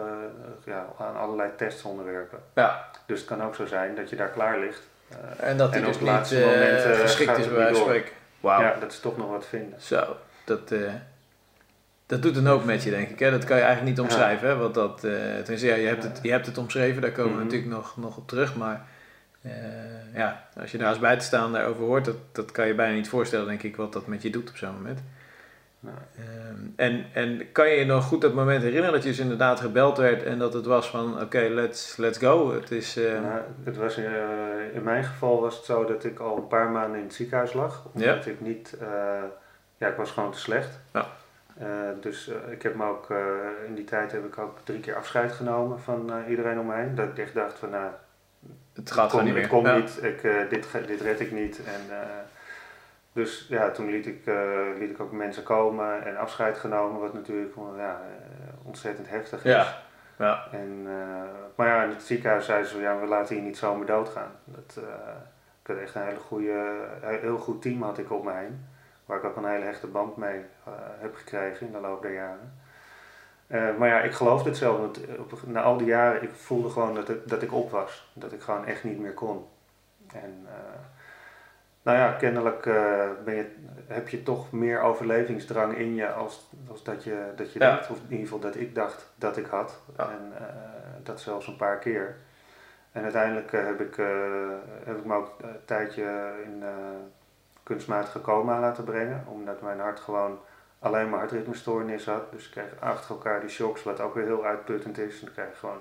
ja, aan allerlei tests onderwerpen. Ja. Dus het kan ook zo zijn dat je daar klaar ligt. Uh, en dat hij dus niet uh, moment, uh, geschikt is bij wijze van spreken. Wow. Ja, dat is toch nog wat vinden. Zo, dat, uh, dat doet een hoop met je, denk ik. Hè? Dat kan je eigenlijk niet omschrijven. Ja. Hè? Want dat, uh, tenzij, ja, je, hebt het, je hebt het omschreven, daar komen mm-hmm. we natuurlijk nog, nog op terug. Maar uh, ja, als je daar als buitenstaander over hoort, dat, dat kan je bijna niet voorstellen, denk ik, wat dat met je doet op zo'n moment. Nou. Um, en, en kan je je nog goed dat moment herinneren dat je dus inderdaad gebeld werd en dat het was van oké, okay, let's, let's go. Het, is, uh... nou, het was, uh, in mijn geval was het zo dat ik al een paar maanden in het ziekenhuis lag. Omdat ja. ik niet, uh, ja ik was gewoon te slecht. Ja. Uh, dus uh, ik heb me ook, uh, in die tijd heb ik ook drie keer afscheid genomen van uh, iedereen om me heen. Dat ik echt dacht van nou, uh, het gaat gewoon niet meer. Het komt ja. niet, ik, uh, dit, dit red ik niet. En, uh, Dus ja, toen liet ik, uh, liet ik ook mensen komen en afscheid genomen, wat natuurlijk ja, ontzettend heftig is. Ja, ja. En, uh, maar ja, in het ziekenhuis zeiden ze, ja, we laten hier niet zomaar doodgaan. Dat, uh, ik had echt een hele goede, heel goed team had ik om me heen, waar ik ook een hele hechte band mee uh, heb gekregen in de loop der jaren. Uh, maar ja, ik geloofde het zelf, want na al die jaren, ik voelde gewoon dat, het, dat ik op was. Dat ik gewoon echt niet meer kon. En, uh, Nou ja, kennelijk uh, ben je, heb je toch meer overlevingsdrang in je als, als dat je, dat je ja. dacht, of in ieder geval dat ik dacht dat ik had. Ja. En uh, dat zelfs een paar keer. En uiteindelijk uh, heb, ik, uh, heb ik me ook een tijdje in uh, kunstmatige coma laten brengen. Omdat mijn hart gewoon alleen maar hartritmestoornis had. Dus ik kreeg achter elkaar die shocks, wat ook weer heel uitputtend is. En dan krijg je gewoon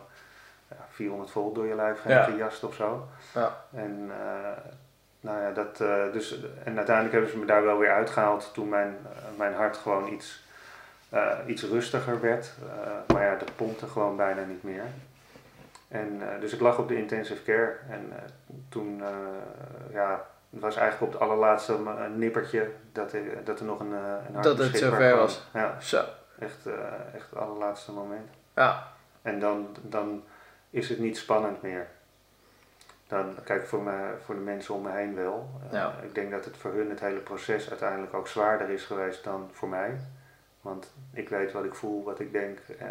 ja, vierhonderd volt door je lijf heen ja. gejast of zo. Ja. En... Uh, Nou ja, dat, uh, dus, en uiteindelijk hebben ze me daar wel weer uitgehaald toen mijn, uh, mijn hart gewoon iets, uh, iets rustiger werd. Uh, maar ja, dat pompte gewoon bijna niet meer. En, uh, dus ik lag op de intensive care en uh, toen, uh, ja, het was eigenlijk op het allerlaatste nippertje dat er, dat er nog een, een hart dat het zover kwam. Was. Ja, zo. echt, uh, echt het allerlaatste moment. Ja. En dan, dan is het niet spannend meer. Dan kijk voor, me, voor de mensen om me heen wel. Ja. Uh, ik denk dat het voor hun het hele proces uiteindelijk ook zwaarder is geweest dan voor mij. Want ik weet wat ik voel, wat ik denk, uh,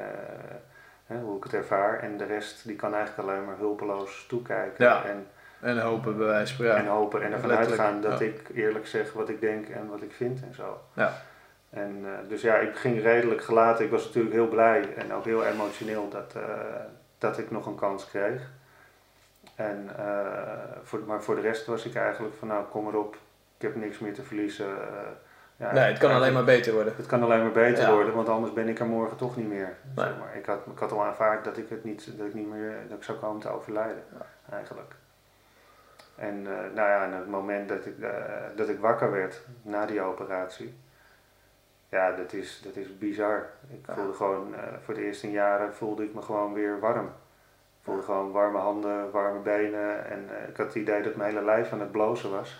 hè, hoe ik het ervaar. En de rest die kan eigenlijk alleen maar hulpeloos toekijken. Ja. En, en hopen bij wijze van ja. En hopen en ervan uitgaan dat ja. ik eerlijk zeg wat ik denk en wat ik vind en zo. Ja. En, uh, dus ja, ik ging redelijk gelaten. Ik was natuurlijk heel blij en ook heel emotioneel dat, uh, dat ik nog een kans kreeg. En, uh, voor, maar voor de rest was ik eigenlijk van nou kom erop, ik heb niks meer te verliezen. Uh, ja, nee, het kan alleen maar beter worden. Het kan alleen maar beter ja. worden, want anders ben ik er morgen toch niet meer. Nee. Zeg maar. ik, had, ik had al aanvaard dat ik het niet, dat ik niet meer dat ik zou komen te overlijden, ja. eigenlijk. En uh, nou ja, en het moment dat ik, uh, dat ik wakker werd na die operatie, ja, dat is, dat is bizar. Ik ja. voelde gewoon, uh, voor de eerste jaren voelde ik me gewoon weer warm. Ik voelde gewoon warme handen, warme benen en uh, ik had het idee dat mijn hele lijf aan het blozen was.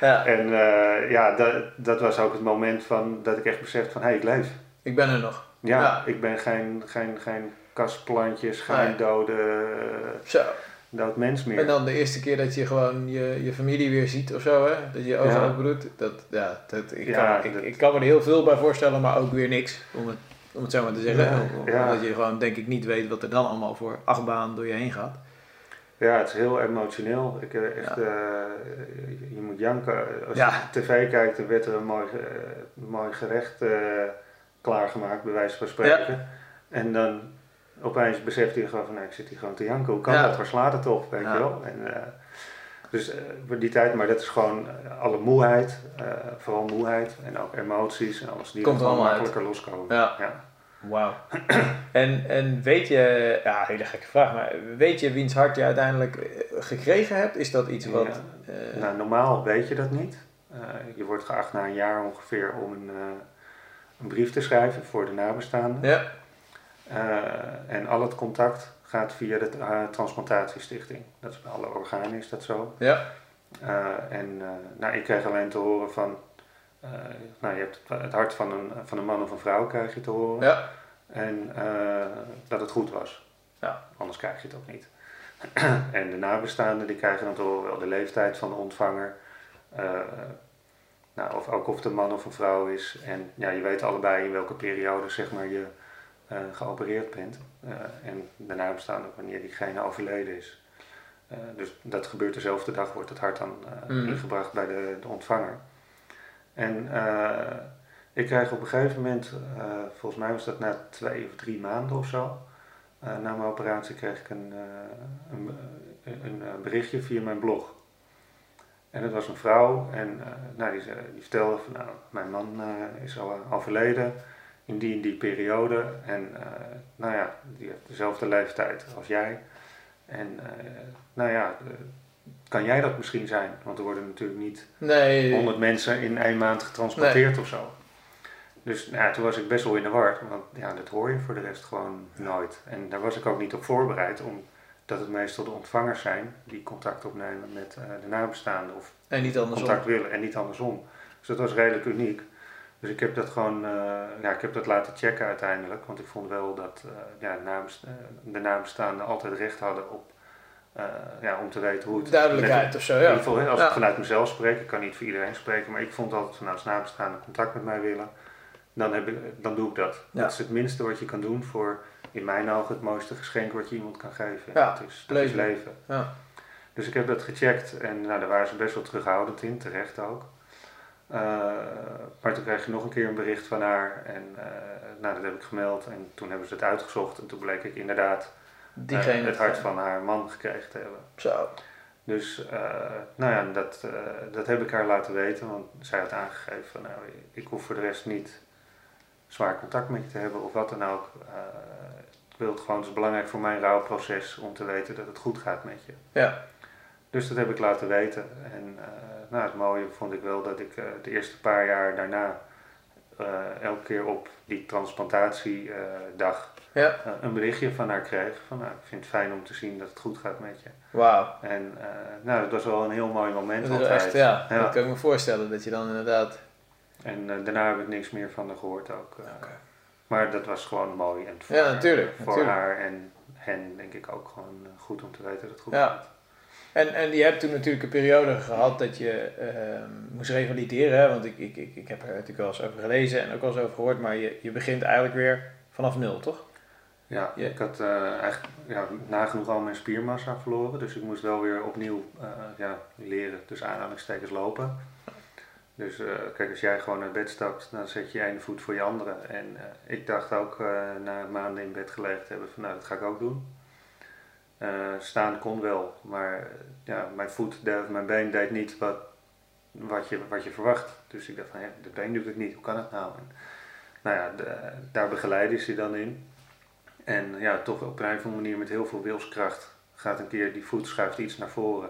ja. En uh, ja, dat, dat was ook het moment van, dat ik echt besefte van hé, hey, ik leef. Ik ben er nog. Ja, ja. ik ben geen, geen, geen kastplantjes, geen nee. dode, uh, zo. dood mens meer. En dan de eerste keer dat je gewoon je, je familie weer ziet of zo, hè? Dat je je ogen open doet. Dat, ja, dat, ik, ja, kan, dat... Ik, ik kan me er heel veel bij voorstellen, maar ook weer niks om het... Om het zo maar te zeggen, ja, ja. omdat je gewoon denk ik niet weet wat er dan allemaal voor achtbaan door je heen gaat. Ja, het is heel emotioneel. Ik echt, ja. uh, je moet janken. Als ja. je tv kijkt, dan werd er een mooi, uh, mooi gerecht uh, klaargemaakt, bij wijze van spreken. Ja. En dan opeens beseft hij gewoon van, nee, ik zit hier gewoon te janken. Hoe kan ja. dat? Waar slaat het op? Weet ja. je wel? En, uh, dus uh, voor die tijd, maar dat is gewoon alle moeheid, uh, vooral moeheid en ook emoties en alles die komt er allemaal makkelijker uit. Loskomen. Ja. Ja. Wauw. en, en weet je, ja, hele gekke vraag, maar weet je wiens hart je uiteindelijk gekregen hebt? Is dat iets wat... Ja. Uh, nou, normaal weet je dat niet. Uh, je wordt geacht na een jaar ongeveer om een, uh, een brief te schrijven voor de nabestaanden. Ja. Uh, en al het contact... gaat via de uh, transplantatiestichting. Dat is bij alle organen is dat zo. Ja. Uh, en uh, nou, ik kreeg alleen te horen van, uh, nou je hebt het, het hart van een, van een man of een vrouw krijg je te horen. Ja. En uh, dat het goed was. Ja. Anders krijg je het ook niet. en de nabestaanden die krijgen dan te horen wel de leeftijd van de ontvanger. Uh, Nou, of ook of het een man of een vrouw is. En ja, je weet allebei in welke periode zeg maar, je uh, geopereerd bent. Uh, en daarna bestaan ook wanneer diegene overleden is. Uh, dus dat gebeurt dezelfde dag, wordt het hart dan uh, mm. ingebracht bij de, de ontvanger. En uh, ik krijg op een gegeven moment, uh, volgens mij was dat na twee of drie maanden of zo, uh, na mijn operatie kreeg ik een, uh, een, een, een berichtje via mijn blog. En het was een vrouw en uh, nou, die, die vertelde van nou, mijn man uh, is al overleden in die en die periode. En uh, nou ja, die heeft dezelfde leeftijd als jij. En uh, nou ja, uh, kan jij dat misschien zijn? Want er worden natuurlijk niet nee. honderd mensen in één maand getransporteerd nee. of zo. Dus nou ja, toen was ik best wel in de war, want ja, dat hoor je voor de rest gewoon nooit. En daar was ik ook niet op voorbereid, omdat het meestal de ontvangers zijn die contact opnemen met uh, de nabestaanden of en niet andersom. Contact willen en niet andersom. Dus dat was redelijk uniek. Dus ik heb dat gewoon, uh, ja, ik heb dat laten checken uiteindelijk, want ik vond wel dat uh, ja, de nabestaanden altijd recht hadden op, uh, ja, om te weten hoe het... Duidelijkheid met, of zo, ja. In ieder geval, als ja. ik vanuit mezelf spreek, ik kan niet voor iedereen spreken, maar ik vond altijd van nou, als nabestaanden contact met mij willen, dan, heb ik, dan doe ik dat. Ja. Dat is het minste wat je kan doen voor, in mijn ogen, het mooiste geschenk wat je iemand kan geven. Ja, dat is, dat is leven. Ja. Dus ik heb dat gecheckt en nou, daar waren ze best wel terughoudend in, terecht ook. Uh, maar toen kreeg je nog een keer een bericht van haar en uh, nou, dat heb ik gemeld en toen hebben ze het uitgezocht en toen bleek ik inderdaad uh, het hart van haar man gekregen te hebben. Zo. Dus uh, nou ja, dat, uh, dat heb ik haar laten weten, want zij had aangegeven van nou, ik hoef voor de rest niet zwaar contact met je te hebben of wat dan ook. Uh, ik wil het gewoon, het is belangrijk voor mijn rouwproces om te weten dat het goed gaat met je. Ja. Dus dat heb ik laten weten en uh, nou, het mooie vond ik wel dat ik uh, de eerste paar jaar daarna uh, elke keer op die transplantatiedag uh, ja. uh, een berichtje van haar kreeg. Van nou, ik vind het fijn om te zien dat het goed gaat met je. Wauw. En uh, nou, dat was wel een heel mooi moment altijd. Echt, ja. ja, dat kan ik me voorstellen dat je dan inderdaad... En uh, daarna heb ik niks meer van haar gehoord ook. Uh, okay. Maar dat was gewoon mooi en voor, ja, natuurlijk, haar, voor natuurlijk. haar en hen denk ik ook gewoon goed om te weten dat het goed ja. gaat. En, en je hebt toen natuurlijk een periode gehad dat je uh, moest revalideren. Hè? Want ik, ik, ik, ik heb er natuurlijk wel eens over gelezen en ook wel eens over gehoord. Maar je, je begint eigenlijk weer vanaf nul, toch? Ja, je... ik had uh, eigenlijk ja, nagenoeg al mijn spiermassa verloren. Dus ik moest wel weer opnieuw uh, ja, leren tussen aanhalingstekens lopen. Dus uh, kijk, als jij gewoon uit bed stapt, dan zet je je ene voet voor je andere. En uh, ik dacht ook uh, na maanden in bed gelegen te hebben van nou, dat ga ik ook doen. Uh, staan kon wel, maar ja, mijn voet, de, mijn been deed niet wat, wat, je, wat je verwacht. Dus ik dacht van, ja, de been doet het niet, hoe kan het nou? En, nou ja, de, daar begeleiden ze dan in. En ja, toch op een of andere manier met heel veel wilskracht gaat een keer die voet schuift iets naar voren.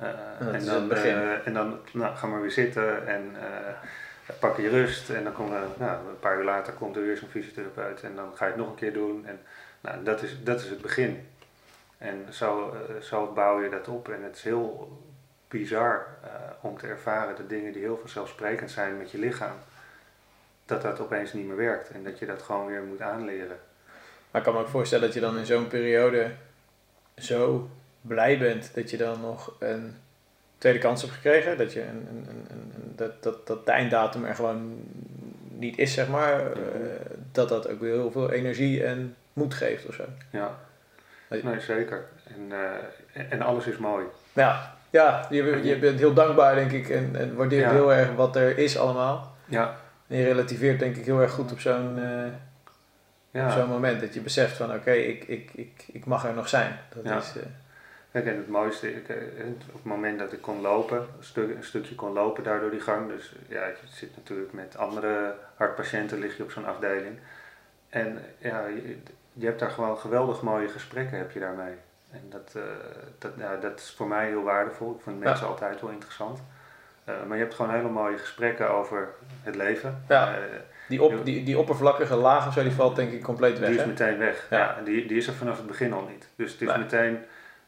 Uh, en, dan, uh, en dan, nou, ga maar weer zitten en uh, pak je rust. En dan komt, uh, nou, een paar uur later komt er weer zo'n fysiotherapeut en dan ga je het nog een keer doen. En nou, dat is, dat is het begin. En zo, zo bouw je dat op en het is heel bizar uh, om te ervaren dat dingen die heel vanzelfsprekend zijn met je lichaam, dat dat opeens niet meer werkt en dat je dat gewoon weer moet aanleren. Maar ik kan me ook voorstellen dat je dan in zo'n periode zo blij bent dat je dan nog een tweede kans hebt gekregen, dat, je een, een, een, een, dat, dat, dat de einddatum er gewoon niet is, zeg maar, uh, dat dat ook weer heel veel energie en moed geeft ofzo. Ja. Nee, zeker. En, uh, en alles is mooi. Ja, ja je, je bent heel dankbaar, denk ik, en, en waardeert ja. heel erg wat er is allemaal. Ja. En je relativeert, denk ik, heel erg goed op zo'n uh, ja. zo'n moment. Dat je beseft van, oké, okay, ik, ik, ik, ik mag er nog zijn. Dat ja. is, uh, Kijk, en het mooiste, ik, op het moment dat ik kon lopen, een, stuk, een stukje kon lopen daar door die gang. Dus ja, je zit natuurlijk met andere hartpatiënten, lig je op zo'n afdeling. En ja... Je, Je hebt daar gewoon geweldig mooie gesprekken, heb je daarmee. En dat, uh, dat, ja, dat is voor mij heel waardevol. Ik vind mensen ja. altijd wel interessant. Uh, maar je hebt gewoon hele mooie gesprekken over het leven. Ja. Uh, die, op, die, die oppervlakkige laag of zo, die valt denk ik compleet weg. Die is hè? meteen weg. Ja. Ja, die, die is er vanaf het begin al niet. Dus het is nee. meteen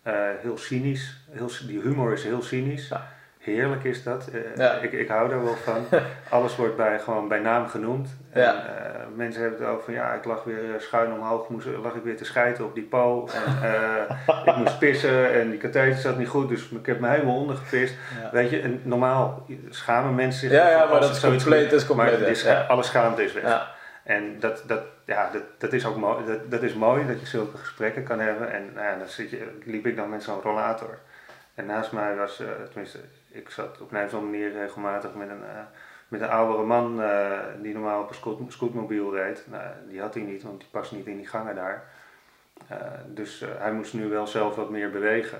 uh, heel cynisch. Heel, die humor is heel cynisch. Ja. Heerlijk is dat. Uh, ja. ik, ik hou daar wel van. Alles wordt bij, gewoon bij naam genoemd. Ja. En, uh, mensen hebben het over van ja, ik lag weer schuin omhoog, moest, lag ik weer te schijten op die pal. En, uh, ik moest pissen en die katheter zat niet goed, dus ik heb me helemaal ondergepist. Ja. Weet je, en normaal schamen mensen zich. Ja, ja, maar dat is compleet, dat is compleet. Maar is, ja. Alle schaamte is weg. Ja. En dat, dat, ja, dat, dat is ook mooi. Dat, dat is mooi dat je zulke gesprekken kan hebben. En nou ja, dan zit je, liep ik dan met zo'n rollator. En naast mij was, uh, tenminste, ik zat op een manier regelmatig met een, uh, met een oudere man uh, die normaal op een scoot, scootmobiel reed. Nou, die had hij niet, want die past niet in die gangen daar. Uh, dus uh, hij moest nu wel zelf wat meer bewegen.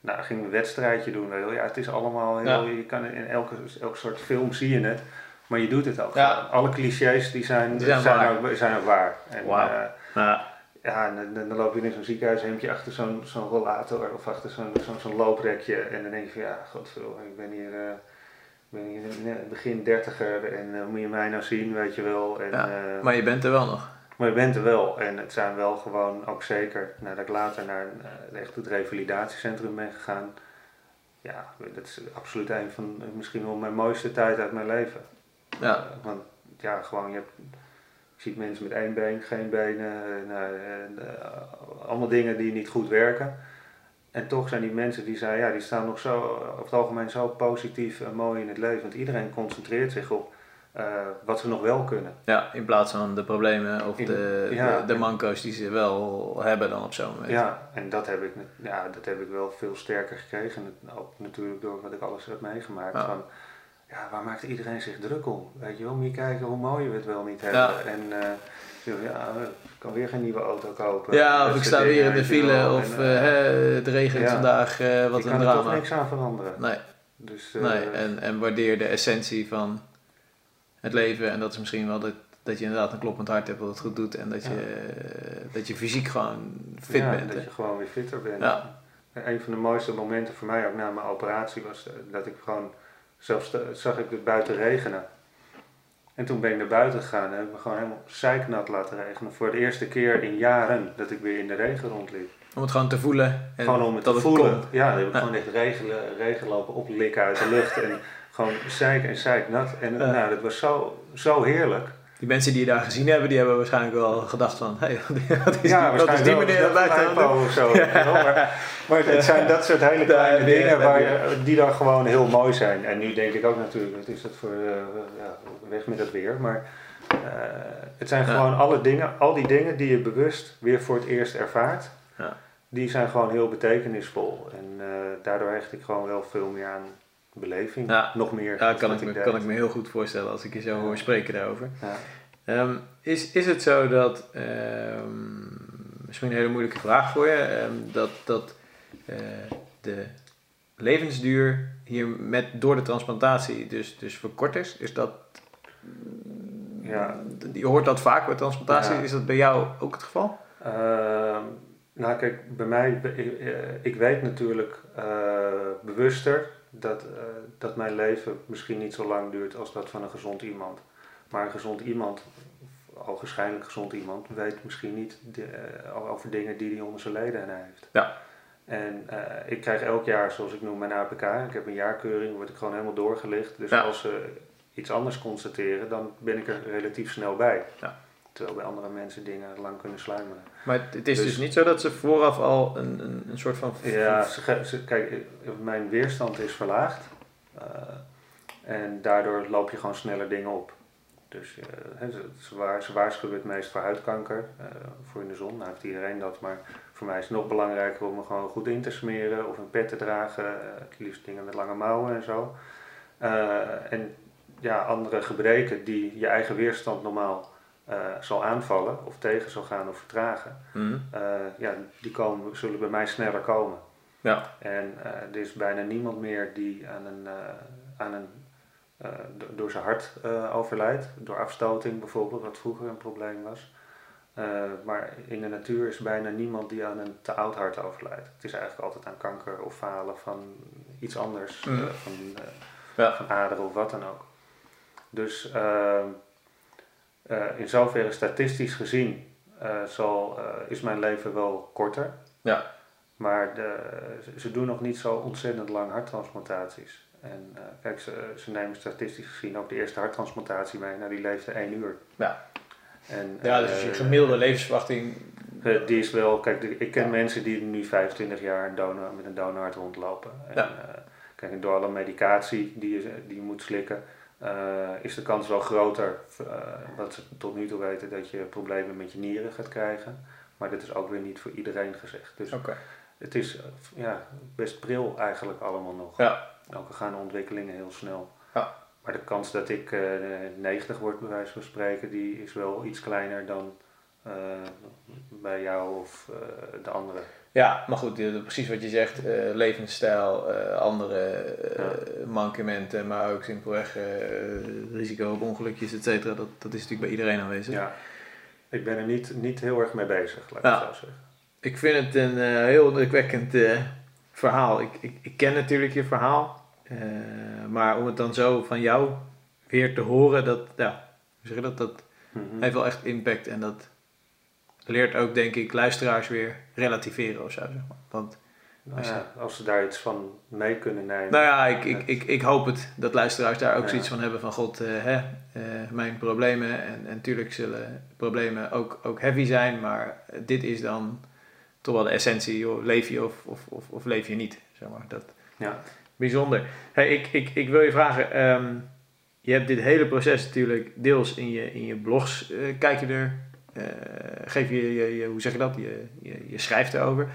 Nou, ging een wedstrijdje doen. Ja, het is allemaal heel, ja. Je kan in elke, elk soort film zie je het. Maar je doet het ook. Ja. Alle clichés die zijn, die zijn, zijn, waar. Ook, zijn ook waar. En, wow. uh, ja. Ja, en dan, dan loop je in zo'n ziekenhuishemdje achter zo'n zo'n rollator of achter zo'n zo'n zo'n looprekje. En dan denk je van ja, godverdomme, ik ben hier, uh, ben hier begin dertiger en uh, moet je mij nou zien, weet je wel. En, ja, uh, maar je bent er wel nog. Maar je bent er wel. En het zijn wel gewoon, ook zeker nadat ik later naar uh, echt het revalidatiecentrum ben gegaan. Ja, dat is absoluut een van misschien wel mijn mooiste tijd uit mijn leven. Ja. Uh, want ja, gewoon je hebt... Je ziet mensen met één been, geen benen, nou, en, uh, allemaal dingen die niet goed werken. En toch zijn die mensen die zijn, ja, die staan nog zo, op het algemeen zo positief en mooi in het leven. Want iedereen concentreert zich op uh, wat ze nog wel kunnen. Ja, in plaats van de problemen of in, de, ja, de, de manco's die ze wel hebben dan op zo'n moment. Ja, en dat heb, ik, ja, dat heb ik wel veel sterker gekregen. Ook natuurlijk door wat ik alles heb meegemaakt. Ja. Van, ja, waar maakt iedereen zich druk om? Weet je wel, moet je kijken hoe mooi we het wel niet hebben. Ja. En uh, ja, ik kan weer geen nieuwe auto kopen. Ja, of ik sta weer in de file of en, uh, uh, het regent ja, vandaag, uh, wat een drama. Je kan er toch niks aan veranderen. Nee, dus, uh, nee. En, en waardeer de essentie van het leven. En dat is misschien wel dat, dat je inderdaad een kloppend hart hebt wat het goed doet. En dat, ja. je, dat je fysiek gewoon fit ja, bent. Ja, dat hè? je gewoon weer fitter bent. Ja. Een van de mooiste momenten voor mij, ook na mijn operatie, was dat ik gewoon... Zelfs zag ik het buiten regenen. En toen ben ik naar buiten gegaan en heb ik me gewoon helemaal zeiknat laten regenen. Voor de eerste keer in jaren dat ik weer in de regen rondliep. Om het gewoon te voelen. En gewoon om het te voelen. Het ja, dan heb ik ja. gewoon echt regen, regen lopen oplikken uit de lucht. En gewoon zeik en zeiknat. En ja. nou, dat was zo, zo heerlijk. Die mensen die je daar gezien hebben, die hebben waarschijnlijk wel gedacht van... Hey, dat is ja, die, dat is die meneer dat buiten of zo. Ja. Maar, maar het zijn dat soort hele kleine ja, dingen ja, waar je, die dan gewoon heel mooi zijn. En nu denk ik ook natuurlijk, wat is dat voor... Uh, ja, weg met het weer. Maar uh, het zijn ja. gewoon alle dingen, al die dingen die je bewust weer voor het eerst ervaart. Ja. Die zijn gewoon heel betekenisvol. En uh, daardoor hecht ik gewoon wel veel meer aan... beleving, ja, nog meer. Ja, kan, ik me, kan ik me heel goed voorstellen als ik je zo ja. hoor spreken daarover. Ja. Um, is, is het zo dat, um, misschien een hele moeilijke vraag voor je, um, dat, dat uh, de levensduur hier met, door de transplantatie dus, dus verkort is? Is dat, ja. Je hoort dat vaak bij transplantatie, ja. Is dat bij jou ook het geval? Uh, nou kijk, bij mij, ik, ik weet natuurlijk uh, bewuster Dat, uh, dat mijn leven misschien niet zo lang duurt als dat van een gezond iemand. Maar een gezond iemand, algeschijnlijk gezond iemand, weet misschien niet de, uh, over dingen die hij onder zijn leden aan heeft. Ja. En uh, ik krijg elk jaar, zoals ik noem, mijn A P K. Ik heb een jaarkeuring, word ik gewoon helemaal doorgelicht. Dus ja. als ze iets anders constateren, dan ben ik er relatief snel bij. Ja. Terwijl bij andere mensen dingen lang kunnen sluimeren. Maar het is dus, dus niet zo dat ze vooraf al een, een, een soort van... Ja, ze, ze, kijk, mijn weerstand is verlaagd. Uh, en daardoor loop je gewoon sneller dingen op. Dus uh, ze, ze, waar, ze waarschuwen het meest voor huidkanker. Uh, voor in de zon, nou heeft iedereen dat. Maar voor mij is het nog belangrijker om me gewoon goed in te smeren. Of een pet te dragen. Uh, liefst dingen met lange mouwen en zo. Uh, en ja, andere gebreken die je eigen weerstand normaal... Uh, zal aanvallen of tegen zal gaan of vertragen, mm. uh, ja, die komen, zullen bij mij sneller komen. Ja. En uh, er is bijna niemand meer die aan een, uh, aan een, uh, do- door zijn hart uh, overlijdt, door afstoting bijvoorbeeld, wat vroeger een probleem was. Uh, maar in de natuur is bijna niemand die aan een te oud hart overlijdt. Het is eigenlijk altijd aan kanker of falen van iets anders, mm. uh, van, uh, ja. van aderen of wat dan ook. Dus... Uh, Uh, in zoverre statistisch gezien uh, zal, uh, is mijn leven wel korter. Ja. Maar de, ze doen nog niet zo ontzettend lang harttransplantaties. En uh, kijk, ze, ze nemen statistisch gezien ook de eerste harttransplantatie mee. Nou, die leefde één uur. Ja, en, ja dus uh, je gemiddelde levensverwachting... Uh, die is wel... Kijk, ik ken ja. mensen die nu vijfentwintig jaar een donor, met een donorhart rondlopen. En, ja. uh, kijk, door alle medicatie die je, die je moet slikken... Uh, is de kans wel groter, uh, wat ze tot nu toe weten, dat je problemen met je nieren gaat krijgen. Maar dat is ook weer niet voor iedereen gezegd. Dus okay. het is uh, ja, best pril eigenlijk allemaal nog. Ja. Ook al gaan de ontwikkelingen heel snel. Ja. Maar de kans dat ik uh, negentig word, bij wijze van spreken, die is wel iets kleiner dan uh, bij jou of uh, de anderen. Ja, maar goed, precies wat je zegt, uh, levensstijl, uh, andere uh, ja. mankementen, maar ook simpelweg uh, risico op ongelukjes, et cetera, dat, dat is natuurlijk bij iedereen aanwezig. Ja, ik ben er niet, niet heel erg mee bezig, laat ik nou, zo zeggen. Ik vind het een uh, heel indrukwekkend uh, verhaal. Ik, ik, ik ken natuurlijk je verhaal, uh, maar om het dan zo van jou weer te horen, dat, ja, hoe zeg je dat, dat mm-hmm. heeft wel echt impact en dat... leert ook, denk ik, luisteraars weer relativeren of zo. Zeg maar. Want als, nou ja, als ze daar iets van mee kunnen nemen. Nou ja, ik, ik, ik, ik hoop het dat luisteraars daar ook ja. zoiets van hebben van... God, uh, hè, uh, mijn problemen. En natuurlijk zullen problemen ook, ook heavy zijn. Maar dit is dan toch wel de essentie. Joh, leef je of, of, of, of leef je niet. Zeg maar. Dat, ja. Bijzonder. Hey, ik, ik, ik wil je vragen. Um, je hebt dit hele proces natuurlijk deels in je, in je blogs. Uh, kijk je er... Uh, geef je, je, je, hoe zeg je dat? Je, je, je schrijft erover.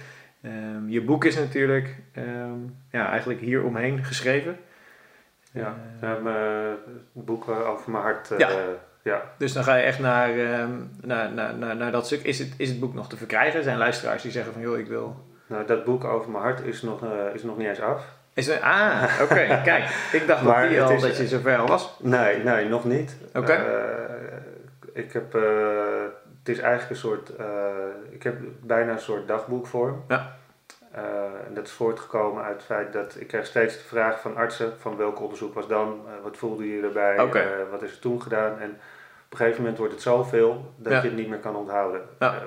Um, je boek is natuurlijk um, ja, eigenlijk hier omheen geschreven. Ja, uh, ja mijn boek over mijn hart. Uh, ja. ja. Dus dan ga je echt naar, um, naar, naar, naar, naar dat stuk. Is het, is het boek nog te verkrijgen? Er zijn luisteraars die zeggen van joh, ik wil... Nou, dat boek over mijn hart is nog, uh, is nog niet eens af. Is er, ah, oké. Okay, kijk, ik dacht maar die al is, dat je zover al was. Nee, nee, nog niet. Oké. Okay. Uh, ik heb... Uh, Het is eigenlijk een soort, uh, ik heb bijna een soort dagboekvorm. Ja. Uh, en dat is voortgekomen uit het feit dat ik krijg steeds de vraag van artsen, van welk onderzoek was dan, uh, wat voelde je erbij, okay. uh, wat is er toen gedaan. En op een gegeven moment wordt het zoveel dat ja. je het niet meer kan onthouden. Ja. Uh,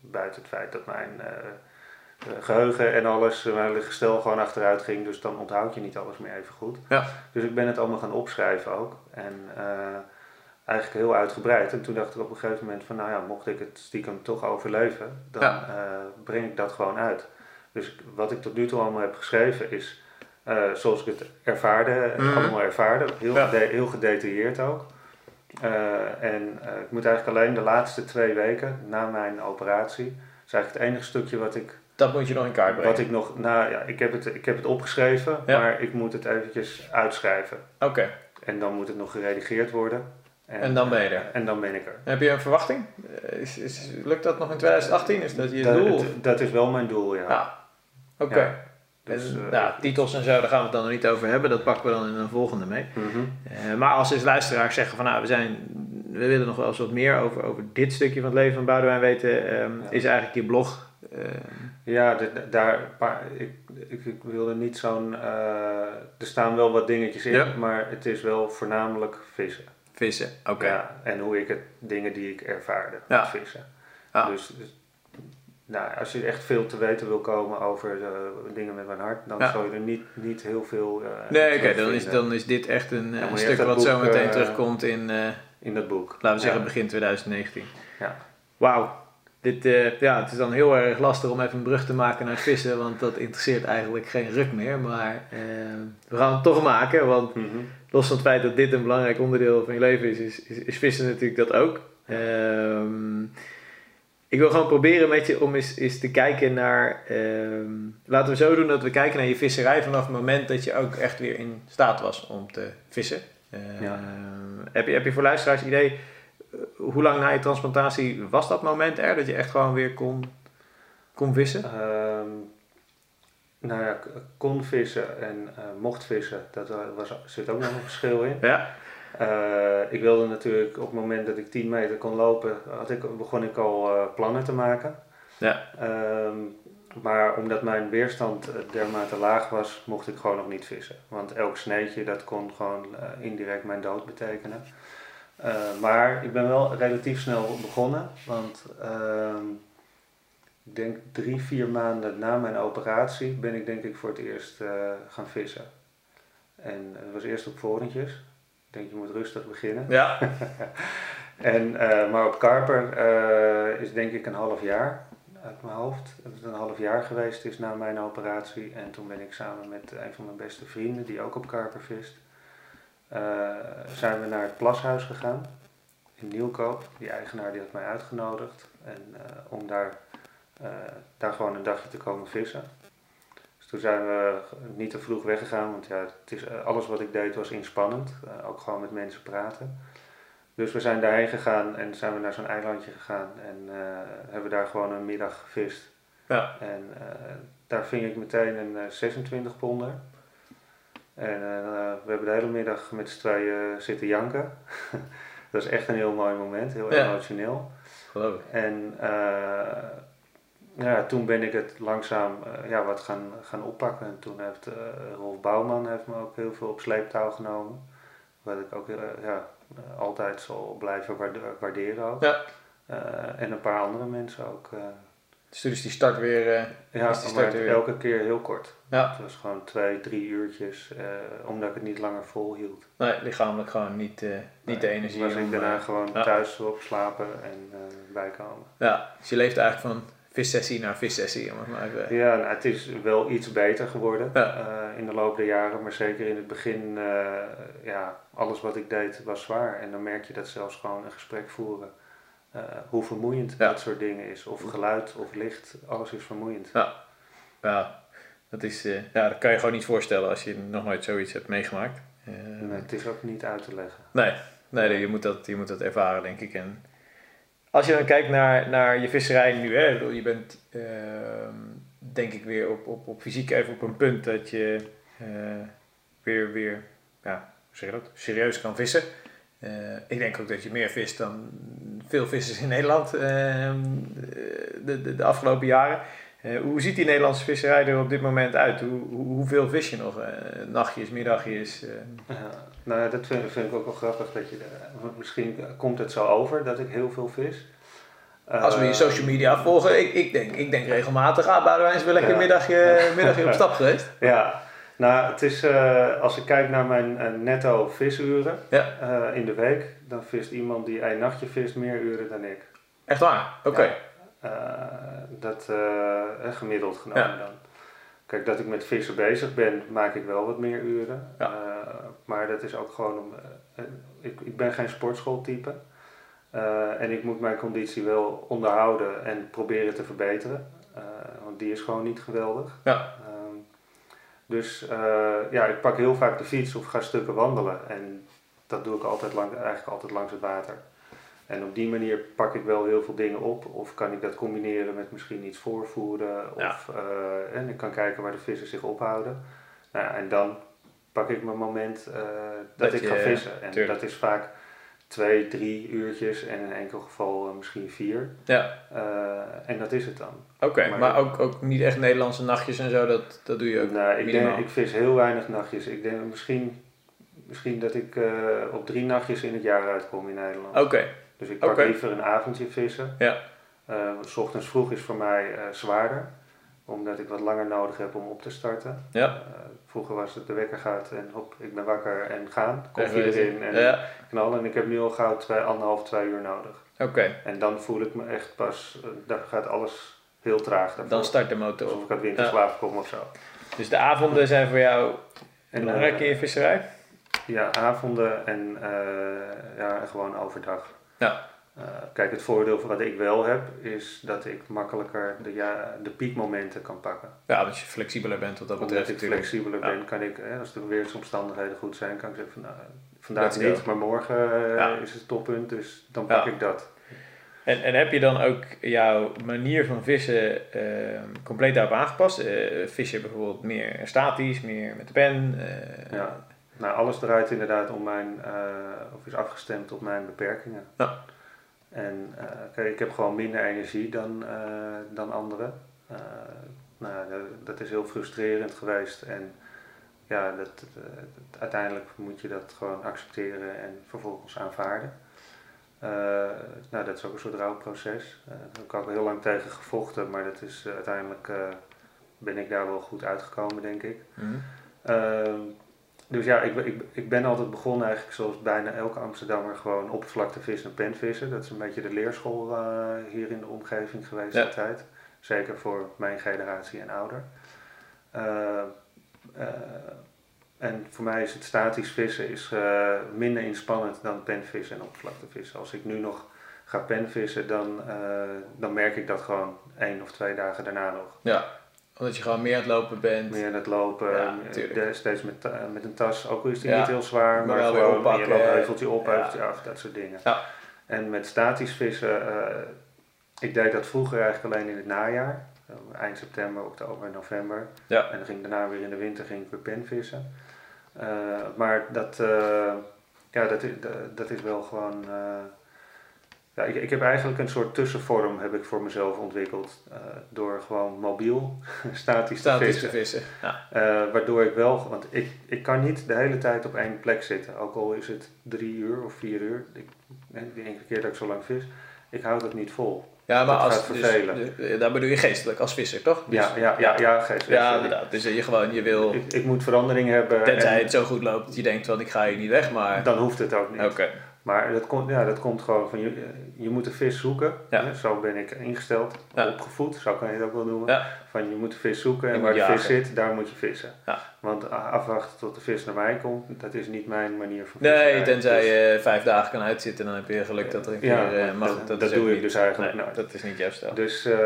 buiten het feit dat mijn uh, geheugen en alles, mijn gestel gewoon achteruit ging, dus dan onthoud je niet alles meer even goed. Ja. Dus ik ben het allemaal gaan opschrijven ook. En, uh, eigenlijk heel uitgebreid. En toen dacht ik op een gegeven moment van... nou ja, mocht ik het stiekem toch overleven... dan ja. uh, breng ik dat gewoon uit. Dus wat ik tot nu toe allemaal heb geschreven is... Uh, zoals ik het ervaarde, mm-hmm. allemaal ervaarde. Heel, ja. gede- heel gedetailleerd ook. Uh, en uh, ik moet eigenlijk alleen de laatste twee weken... na mijn operatie... dat is eigenlijk het enige stukje wat ik... Dat moet je nog in kaart brengen. Wat ik nog... Nou ja, ik heb het, ik heb het opgeschreven... Ja. maar ik moet het eventjes uitschrijven. Oké. Okay. En dan moet het nog geredigeerd worden... En, en dan ben je er. En dan ben ik er. Heb je een verwachting? Is, is, lukt dat nog in twintig achttien? Is dat je dat, doel? Het, dat is wel mijn doel, ja. Ah, oké. Okay. Ja, dus, uh, nou, titels en zo, daar gaan we het dan nog niet over hebben. Dat pakken we dan in een volgende mee. Mm-hmm. Uh, maar als eens luisteraars zeggen van... nou, we, zijn, we willen nog wel eens wat meer over, over dit stukje van het leven van Boudewijn weten... Um, ja. is eigenlijk je blog... Uh, ja, de, de, daar... Pa, ik, ik, ik wilde niet zo'n... Uh, er staan wel wat dingetjes in, ja. maar het is wel voornamelijk vissen. Vissen, oké. Okay. Ja, en hoe ik het, dingen die ik ervaarde met ja. vissen. Ja. Dus, dus nou, als je echt veel te weten wil komen over uh, dingen met mijn hart, dan ja. zou je er niet, niet heel veel... Uh, nee, oké, okay, dan, dan is dit echt een, ja, een stuk wat boek, zo meteen uh, terugkomt in... Uh, in dat boek. Laten we zeggen ja. begin twintig negentien. Ja. Wauw. Dit, uh, ja, het is dan heel erg lastig om even een brug te maken naar vissen, want dat interesseert eigenlijk geen ruk meer. Maar uh, we gaan het toch maken, want mm-hmm. los van het feit dat dit een belangrijk onderdeel van je leven is, is, is, is vissen natuurlijk dat ook. Um, ik wil gewoon proberen met je om eens, eens te kijken naar, um, laten we zo doen dat we kijken naar je visserij vanaf het moment dat je ook echt weer in staat was om te vissen. Uh, ja. heb je, heb je voor luisteraars idee... Hoe lang na je transplantatie was dat moment er? Dat je echt gewoon weer kon, kon vissen? Um, nou ja, kon vissen en uh, mocht vissen. Dat was, zit ook nog een verschil in. Ja. Uh, ik wilde natuurlijk op het moment dat ik tien meter kon lopen... Had ik, begon ik al uh, plannen te maken. Ja. Um, maar omdat mijn weerstand dermate laag was... mocht ik gewoon nog niet vissen. Want elk sneetje dat kon gewoon uh, indirect mijn dood betekenen. Uh, maar ik ben wel relatief snel begonnen, want uh, ik denk drie, vier maanden na mijn operatie ben ik denk ik voor het eerst uh, gaan vissen. En het was eerst op vorentjes. Ik denk, je moet rustig beginnen. Ja. en, uh, maar op karper uh, is denk ik een half jaar uit mijn hoofd. Het is een half jaar geweest is na mijn operatie. En toen ben ik samen met een van mijn beste vrienden, die ook op karper vist, uh, zijn we naar het plashuis gegaan in Nieuwkoop. Die eigenaar die had mij uitgenodigd en, uh, om daar, uh, daar gewoon een dagje te komen vissen. Dus toen zijn we niet te vroeg weggegaan, want ja, het is, alles wat ik deed was inspannend. Uh, ook gewoon met mensen praten. Dus we zijn daarheen gegaan en zijn we naar zo'n eilandje gegaan en uh, hebben daar gewoon een middag gevist. Ja. En uh, daar ving ik meteen een zesentwintig ponder. En uh, we hebben de hele middag met z'n tweeën zitten janken. Dat is echt een heel mooi moment, heel ja. emotioneel. Geloof ik. En uh, ja, toen ben ik het langzaam uh, ja, wat gaan, gaan oppakken. En toen heeft uh, Rolf Bouwman heeft me ook heel veel op sleeptouw genomen. Wat ik ook uh, ja, altijd zal blijven waarderen ook. Ja. Uh, en een paar andere mensen ook. Uh. Dus die start weer... Uh, ja, die start weer... elke keer heel kort. Ja. Het was gewoon twee, drie uurtjes, uh, omdat ik het niet langer volhield. Nee, lichamelijk gewoon niet, uh, niet nee, de energie. Toen was om, ik daarna uh, gewoon ja. thuis op slapen en uh, bijkomen. Ja, dus je leeft eigenlijk van vissessie naar vissessie. Om het maar even... Ja, nou, het is wel iets beter geworden ja. uh, in de loop der jaren. Maar zeker in het begin, uh, ja, alles wat ik deed was zwaar. En dan merk je dat zelfs gewoon een gesprek voeren. Uh, hoe vermoeiend ja. dat soort dingen is. Of geluid, of licht, alles is vermoeiend. Ja, ja. Dat, is, uh, ja, dat kan je gewoon niet voorstellen als je nog nooit zoiets hebt meegemaakt. Uh, nee, het is ook niet uit te leggen. Nee, nee je, moet dat, je moet dat ervaren denk ik. En als je dan kijkt naar, naar je visserij nu, hè, je bent uh, denk ik weer op, op, op fysiek even op een punt dat je uh, weer, weer ja, zeg je dat, serieus kan vissen. Uh, ik denk ook dat je meer vist dan veel vissers in Nederland uh, de, de, de afgelopen jaren. Uh, hoe ziet die Nederlandse visserij er op dit moment uit? Hoe, hoe, hoeveel vis je nog? Uh, nachtjes, middagjes? Uh... Ja, nou ja, dat vind, vind ik ook wel grappig. Dat je de, misschien komt het zo over dat ik heel veel vis. Uh, Als we je social media volgen, ik, ik, denk, ik denk regelmatig... Ah, Boudewijn is wel lekker ja. middagje, middagje op stap geweest. Ja. Nou, het is, uh, als ik kijk naar mijn uh, netto visuren ja. uh, in de week, dan vist iemand die een nachtje vist meer uren dan ik. Echt waar? Oké. Okay. Ja, uh, dat uh, gemiddeld genomen ja. dan. Kijk, dat ik met vissen bezig ben, maak ik wel wat meer uren. Ja. Uh, maar dat is ook gewoon, om, uh, ik, ik ben geen sportschooltype. Uh, en ik moet mijn conditie wel onderhouden en proberen te verbeteren. Uh, want die is gewoon niet geweldig. Ja. Dus uh, ja, ik pak heel vaak de fiets of ga stukken wandelen en dat doe ik altijd lang, eigenlijk altijd langs het water. En op die manier pak ik wel heel veel dingen op of kan ik dat combineren met misschien iets voorvoeren of, ja. uh, en ik kan kijken waar de vissen zich ophouden. Nou ja, en dan pak ik mijn moment uh, dat, dat ik ga vissen en tuurlijk. Dat is vaak twee, drie uurtjes en in enkel geval uh, misschien vier. Ja. Uh, en dat is het dan. Oké, okay, maar, maar ook, ook niet echt Nederlandse nachtjes en zo, dat, dat doe je ook nou, ik, denk, ik vis heel weinig nachtjes. Ik denk misschien, misschien dat ik uh, op drie nachtjes in het jaar uitkom in Nederland. Oké. Okay. Dus ik pak okay. liever een avondje vissen. Ja. Uh, S ochtends vroeg is voor mij uh, zwaarder, omdat ik wat langer nodig heb om op te starten. Ja. Uh, Vroeger was het de wekker gaat en hop, ik ben wakker en gaan. Koffie erin en ja. knallen. En ik heb nu al gauw twee, anderhalf, twee uur nodig. Oké. Okay. En dan voel ik me echt pas, daar gaat alles heel traag. Daarvoor. Dan start de motor. Alsof ik uit winterslaap ja. kom of zo. Dus de avonden zijn voor jou en, belangrijk in je visserij? Ja, avonden en uh, ja, gewoon overdag. Ja. Uh, kijk, het voordeel van wat ik wel heb, is dat ik makkelijker de, ja, de piekmomenten kan pakken. Ja, dat je flexibeler bent wat dat betreft. Omdat ik natuurlijk. flexibeler ja. ben, kan ik, hè, als de weersomstandigheden goed zijn, kan ik zeggen van nou, vandaag niet, ook. maar morgen uh, ja. is het toppunt, dus dan pak ja. ik dat. En, en heb je dan ook jouw manier van vissen uh, compleet daarop aangepast? Uh, vis je bijvoorbeeld meer statisch, meer met de pen? Uh, ja, nou alles draait inderdaad om mijn, uh, of is afgestemd op mijn beperkingen. Ja. En uh, kijk, ik heb gewoon minder energie dan, uh, dan anderen. Uh, nou, dat is heel frustrerend geweest. En ja, dat, uh, uiteindelijk moet je dat gewoon accepteren en vervolgens aanvaarden. Uh, nou, dat is ook een soort rouwproces. Uh, daar heb ik ook heel lang tegen gevochten, maar dat is, uh, uiteindelijk uh, ben ik daar wel goed uitgekomen, denk ik. Mm-hmm. uh, dus ja, ik, ik, ik ben altijd begonnen eigenlijk zoals bijna elke Amsterdammer, gewoon oppervlakte vissen en penvissen. Dat is een beetje de leerschool uh, hier in de omgeving geweest, ja, altijd. Zeker voor mijn generatie en ouder. Uh, uh, En voor mij is het statisch vissen is, uh, minder inspannend dan penvissen en oppervlaktevissen. Als ik nu nog ga penvissen, dan, uh, dan merk ik dat gewoon één of twee dagen daarna nog. Ja, omdat je gewoon meer aan het lopen bent. Meer aan het lopen, ja, de, steeds met, uh, met een tas, ook al is die, ja, niet heel zwaar, maar, maar gewoon oppakken, je loopt heuveltje op, heuveltje, ja, af, dat soort dingen. Ja. En met statisch vissen, uh, ik deed dat vroeger eigenlijk alleen in het najaar. Eind september, oktober, november. Ja. En dan ging ik daarna weer in de winter ging ik weer penvissen. Uh, maar dat, uh, ja, dat, is, dat is wel gewoon... Uh, ja, ik, ik heb eigenlijk een soort tussenvorm heb ik voor mezelf ontwikkeld. Uh, door gewoon mobiel statisch, statisch te vissen. Te vissen. Ja. Uh, waardoor ik wel... Want ik, ik kan niet de hele tijd op één plek zitten. Ook al is het drie uur of vier uur. Ik, de enkele keer dat ik zo lang vis. Ik hou dat niet vol. Ja, maar als, dus, dus, daar bedoel je geestelijk als visser, toch? Dus, ja, ja, ja, ja, geestelijk. Ja, inderdaad. Dus je gewoon, je wil... Ik, ik moet verandering hebben. Tenzij en, het zo goed loopt dat je denkt, want ik ga hier niet weg, maar... Dan hoeft het ook niet. Okay. Maar dat komt, ja, dat komt gewoon van, je, je moet de vis zoeken. Ja. Ja, zo ben ik ingesteld, ja, opgevoed, zo kan je het ook wel noemen. Ja. Van, je moet de vis zoeken en waar de jagen. Vis zit, daar moet je vissen. Ja. Want afwachten tot de vis naar mij komt, dat is niet mijn manier van vissen. Nee, tenzij dus, je vijf dagen kan uitzitten en dan heb je geluk dat er een keer... Ja, mag, dat, dat, dat doe ik niet, dus eigenlijk nee, nooit. Dat is niet jouw stijl. Dus, uh,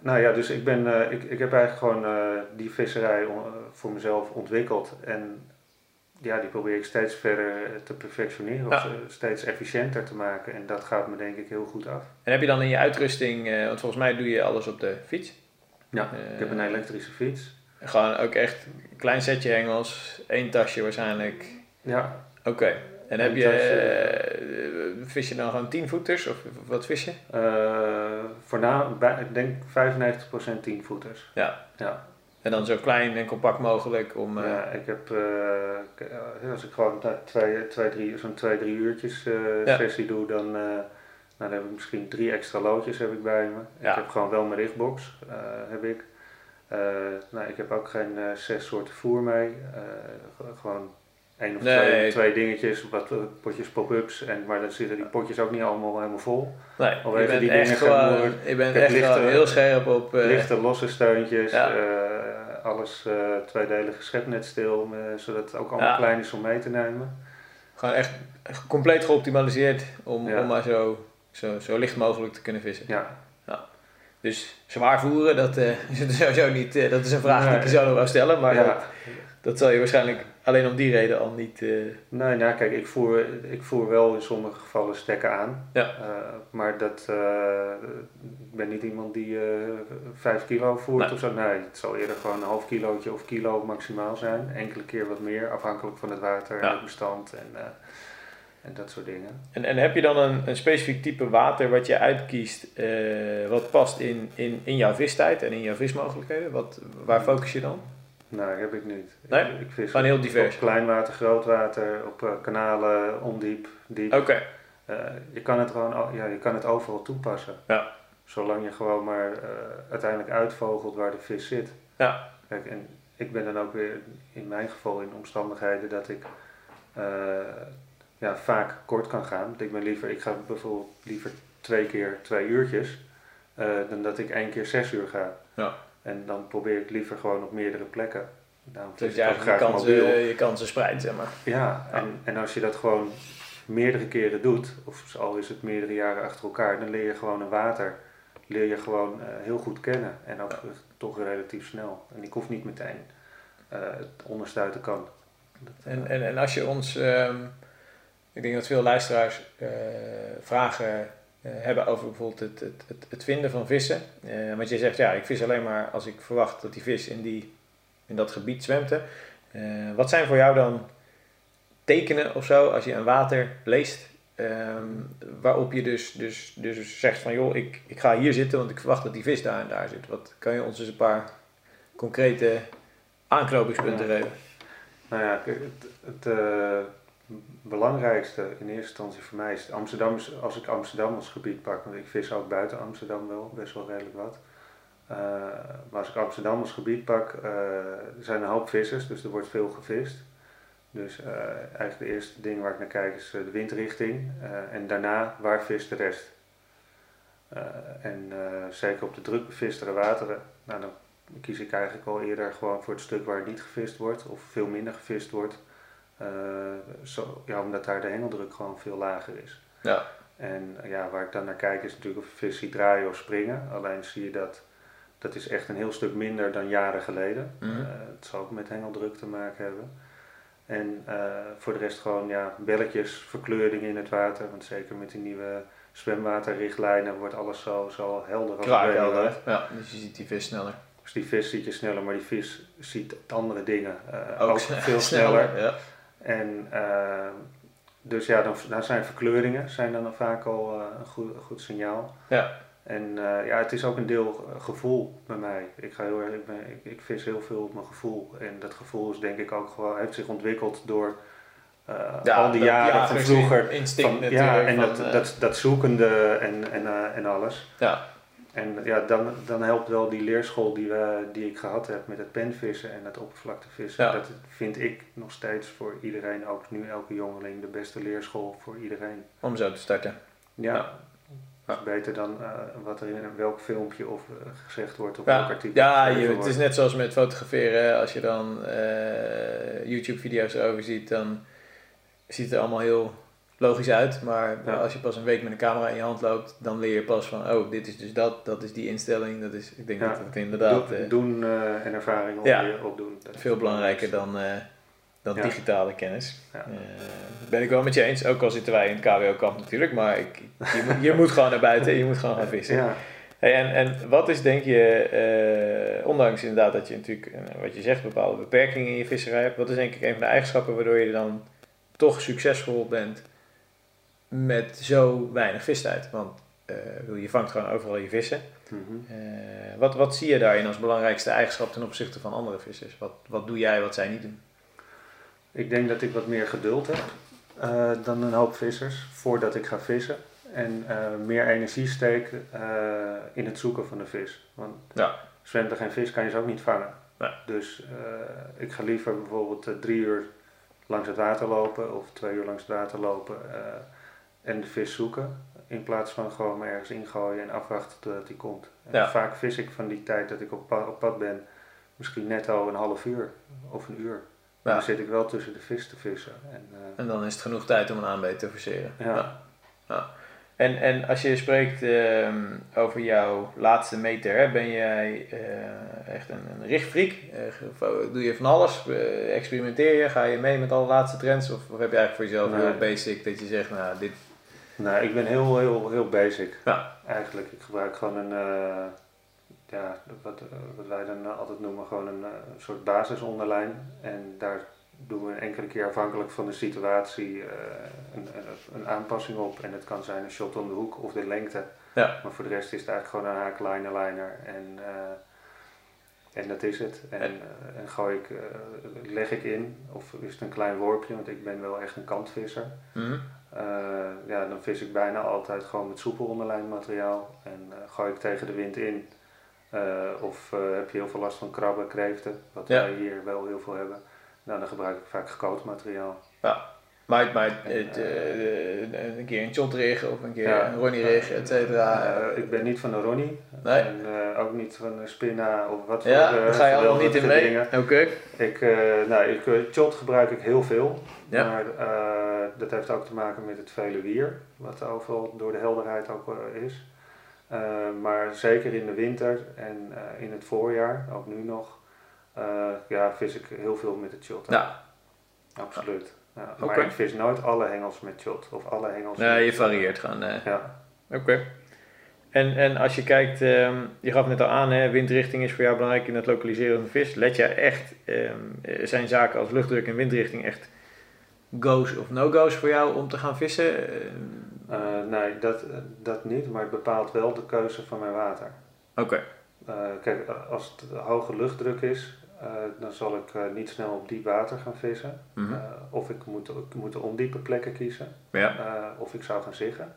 nou ja, dus ik, ben, uh, ik, ik heb eigenlijk gewoon uh, die visserij on, uh, voor mezelf ontwikkeld. En ja, die probeer ik steeds verder te perfectioneren, ja, of steeds efficiënter te maken. En dat gaat me denk ik heel goed af. En heb je dan in je uitrusting, uh, want volgens mij doe je alles op de fiets... Ja, uh, ik heb een elektrische fiets. Gewoon ook echt een klein setje hengels, één tasje waarschijnlijk. Ja. Oké. Okay. En heb je, uh, vis je dan gewoon tienvoeters of wat vis je? Uh, voornamelijk, ik denk vijfennegentig procent tienvoeters. Ja. Ja. En dan zo klein en compact mogelijk om... Uh, ja, ik heb, uh, als ik gewoon twee, twee, drie, zo'n twee, drie uurtjes uh, ja. sessie doe, dan... Uh, Nou, dan heb ik misschien drie extra loodjes heb ik bij me. Ja. Ik heb gewoon wel mijn richtbox. Uh, heb ik. Uh, nou, ik heb ook geen uh, zes soorten voer mee. Uh, gewoon één of nee, twee, nee. twee dingetjes, wat potjes pop-ups. En, maar dan zitten die potjes ook niet allemaal helemaal vol. Nee, Al je bent die echt gewoon, gewoon ik ben ik echt lichte, heel scherp op... Uh, lichte losse steuntjes. Ja. Uh, alles uh, tweedelig schepnet stil, uh, zodat het ook allemaal ja. klein is om mee te nemen. Gewoon echt compleet geoptimaliseerd om, ja. om maar zo... Zo, zo licht mogelijk te kunnen vissen. Ja. Nou, dus zwaar voeren, dat, uh, is sowieso niet, uh, dat is een vraag nee, die ik je zou stellen. Maar ja. dat, dat zal je waarschijnlijk alleen om die reden al niet... Uh... Nee, nou, kijk, ik voer, ik voer wel in sommige gevallen stekken aan. Ja. Uh, maar dat, uh, ik ben niet iemand die vijf uh, kilo voert nee. of zo. Nee, het zal eerder gewoon een half kilootje of kilo maximaal zijn. Enkele keer wat meer, afhankelijk van het water ja. en het bestand. En, uh, En dat soort dingen. En, en heb je dan een, een specifiek type water wat je uitkiest, uh, wat past in, in, in jouw vistijd en in jouw vismogelijkheden? Wat, waar focus je dan? Nee, dat heb ik niet. Nee? Ik, ik vis van heel divers. Op kleinwater, grootwater, op uh, kanalen, ondiep, diep. Oké. Okay. Uh, je kan het gewoon, ja, je kan het overal toepassen. Ja. Zolang je gewoon maar uh, uiteindelijk uitvogelt waar de vis zit. Ja. Kijk, en ik ben dan ook weer in mijn geval in omstandigheden dat ik... Uh, Ja, vaak kort kan gaan. Want ik ben liever, ik ga bijvoorbeeld liever twee keer twee uurtjes uh, dan dat ik één keer zes uur ga. Ja. En dan probeer ik liever gewoon op meerdere plekken. Daarom dus je eigenlijk je kansen, je kansen spreidt, zeg maar. Ja, ja. En, en als je dat gewoon meerdere keren doet, of al is het meerdere jaren achter elkaar, dan leer je gewoon een water, leer je gewoon uh, heel goed kennen. En ook ja. toch relatief snel. En ik hoef niet meteen uh, het onderstuiten kan. Dat, uh, en, en, en als je ons... Um, Ik denk dat veel luisteraars uh, vragen uh, hebben over bijvoorbeeld het, het, het, het vinden van vissen. Uh, want je zegt, ja, ik vis alleen maar als ik verwacht dat die vis in, die, in dat gebied zwemt. Uh, wat zijn voor jou dan tekenen of zo als je een water leest? Um, waarop je dus, dus, dus zegt van, joh, ik, ik ga hier zitten, want ik verwacht dat die vis daar en daar zit. Wat kan je ons dus een paar concrete aanknopingspunten geven? Nou ja, het... het, het uh... belangrijkste in eerste instantie voor mij is Amsterdam, is, als ik Amsterdam als gebied pak, want ik vis ook buiten Amsterdam wel best wel redelijk wat. Uh, maar als ik Amsterdam als gebied pak, uh, er zijn een hoop vissers, dus er wordt veel gevist. Dus uh, eigenlijk de eerste ding waar ik naar kijk is de windrichting uh, en daarna waar vist de rest. Uh, en uh, zeker op de druk bevistere wateren, nou, dan kies ik eigenlijk al eerder gewoon voor het stuk waar niet gevist wordt of veel minder gevist wordt. Uh, zo, ja, omdat daar de hengeldruk gewoon veel lager is. Ja. En ja, waar ik dan naar kijk is natuurlijk of vis zie draaien of springen. Alleen zie je dat, dat is echt een heel stuk minder dan jaren geleden. Mm-hmm. uh, het zal ook met hengeldruk te maken hebben. En uh, voor de rest gewoon ja, belletjes, verkleuringen in het water. Want zeker met die nieuwe zwemwaterrichtlijnen wordt alles zo, zo helder als Klaar, helder. Ja, dus je ziet die vis sneller. Dus die vis ziet je sneller, maar die vis ziet andere dingen uh, ook, ook veel sneller. sneller ja. En uh, dus ja, dan, dan zijn verkleuringen zijn dan vaak al uh, een, goed, een goed signaal. Ja. En uh, ja, het is ook een deel gevoel bij mij. Ik, ga heel, ik, ben, ik, ik vis heel veel op mijn gevoel. En dat gevoel is denk ik ook gewoon, heeft zich ontwikkeld door uh, ja, al die dat, jaren ja, van vroeger. Instinct van, natuurlijk. Ja, en van, dat, uh, dat, dat zoekende en, en, uh, en alles. Ja. En ja, dan, dan helpt wel die leerschool die, we, die ik gehad heb met het penvissen en het oppervlaktevissen. Ja. Dat vind ik nog steeds voor iedereen, ook nu elke jongeling, de beste leerschool voor iedereen. Om zo te starten. Ja. ja. Dat is beter dan uh, wat er in welk filmpje of uh, gezegd wordt op ja. welk artikel. Ja, je, het is net zoals met fotograferen. Als je dan uh, YouTube-video's erover ziet, dan ziet het er allemaal heel logisch uit, maar ja. als je pas een week met een camera in je hand loopt, dan leer je pas van, oh, dit is dus dat, dat is die instelling, dat is, ik denk ja. dat het inderdaad... Doen, eh, doen uh, en ervaring op, ja. opdoen. Dat veel belangrijker dan, uh, dan ja. digitale kennis. Ja. Uh, ben ik wel met je eens, ook al zitten wij in het K W O-kamp natuurlijk, maar ik, je, moet, je moet gewoon naar buiten, je moet gewoon gaan vissen. Ja. Hey, en, en wat is denk je, uh, ondanks inderdaad dat je natuurlijk, wat je zegt, bepaalde beperkingen in je visserij hebt, wat is denk ik een van de eigenschappen waardoor je dan toch succesvol bent met zo weinig vistijd? Want uh, je vangt gewoon overal je vissen. Mm-hmm. uh, wat, wat zie je daarin als belangrijkste eigenschap ten opzichte van andere vissers? Wat, wat doe jij wat zij niet doen? Ik denk dat ik wat meer geduld heb uh, dan een hoop vissers voordat ik ga vissen. En uh, meer energie steek uh, in het zoeken van de vis. Want ja. zwemt er geen vis kan je ze ook niet vangen. Ja. Dus uh, ik ga liever bijvoorbeeld uh, drie uur langs het water lopen of twee uur langs het water lopen... Uh, en de vis zoeken, in plaats van gewoon maar ergens ingooien en afwachten totdat die komt. Ja. Vaak vis ik van die tijd dat ik op pad, op pad ben, misschien net al een half uur of een uur. Ja. Dan zit ik wel tussen de vis te vissen. En, uh... en dan is het genoeg tijd om een aanbeet te verseren. Ja. Ja. Ja. En, en als je spreekt uh, over jouw laatste meter, hè, ben jij uh, echt een, een richtfreak? Uh, doe je van alles? Uh, experimenteer je? Ga je mee met alle laatste trends? Of, of heb je eigenlijk voor jezelf nee. heel basic dat je zegt, nou dit... Nou, ik ben heel, heel, heel basic, ja. eigenlijk. Ik gebruik gewoon een, uh, ja, wat, wat wij dan altijd noemen, gewoon een uh, soort basisonderlijn. En daar doen we een enkele keer afhankelijk van de situatie uh, een, een, een aanpassing op. En het kan zijn een shot om de hoek of de lengte. Ja. Maar voor de rest is het eigenlijk gewoon een haak, liner, liner. En, uh, en dat is het. En, en? Uh, en gooi ik, uh, leg ik in, of is het een klein worpje, want ik ben wel echt een kantvisser. Mm-hmm. Uh, ja, dan vis ik bijna altijd gewoon met soepel onderlijnmateriaal en uh, gooi ik tegen de wind in. Uh, of uh, heb je heel veel last van krabben, kreeften, wat ja. wij hier wel heel veel hebben. Nou, dan gebruik ik vaak gekoot materiaal. Ja, maar, maar en, het, uh, uh, een keer een shotrig of een keer ja, een ronnierig, et cetera. Uh, ik ben niet van de ronnie. Nee. En uh, ook niet van de spinna of wat voor ja, uh, daar ga je allemaal niet in mee. Oké. Okay. Ik, uh, nou, ik, uh, shot gebruik ik heel veel. Ja. Maar uh, dat heeft ook te maken met het vele wier, wat overal door de helderheid ook uh, is. Uh, maar zeker in de winter en uh, in het voorjaar, ook nu nog, uh, ja, vis ik heel veel met het shot. Ja. Absoluut. Ja. Ja. Maar okay. ik vis nooit alle hengels met shot of alle hengels nee, met... je varieert gewoon. Uh... Ja. Oké. Okay. En, en als je kijkt, um, je gaf net al aan, hè, windrichting is voor jou belangrijk in het lokaliseren van de vis. Let jij echt, um, zijn zaken als luchtdruk en windrichting echt... go's of no-go's voor jou om te gaan vissen? Uh, nee, dat, dat niet, maar het bepaalt wel de keuze van mijn water. Oké. Okay. Uh, kijk, als het hoge luchtdruk is, uh, Uh, dan zal ik uh, niet snel op diep water gaan vissen. Mm-hmm. uh, of ik moet, ik moet ondiepe plekken kiezen. Ja. Uh, of ik zou gaan ziggen.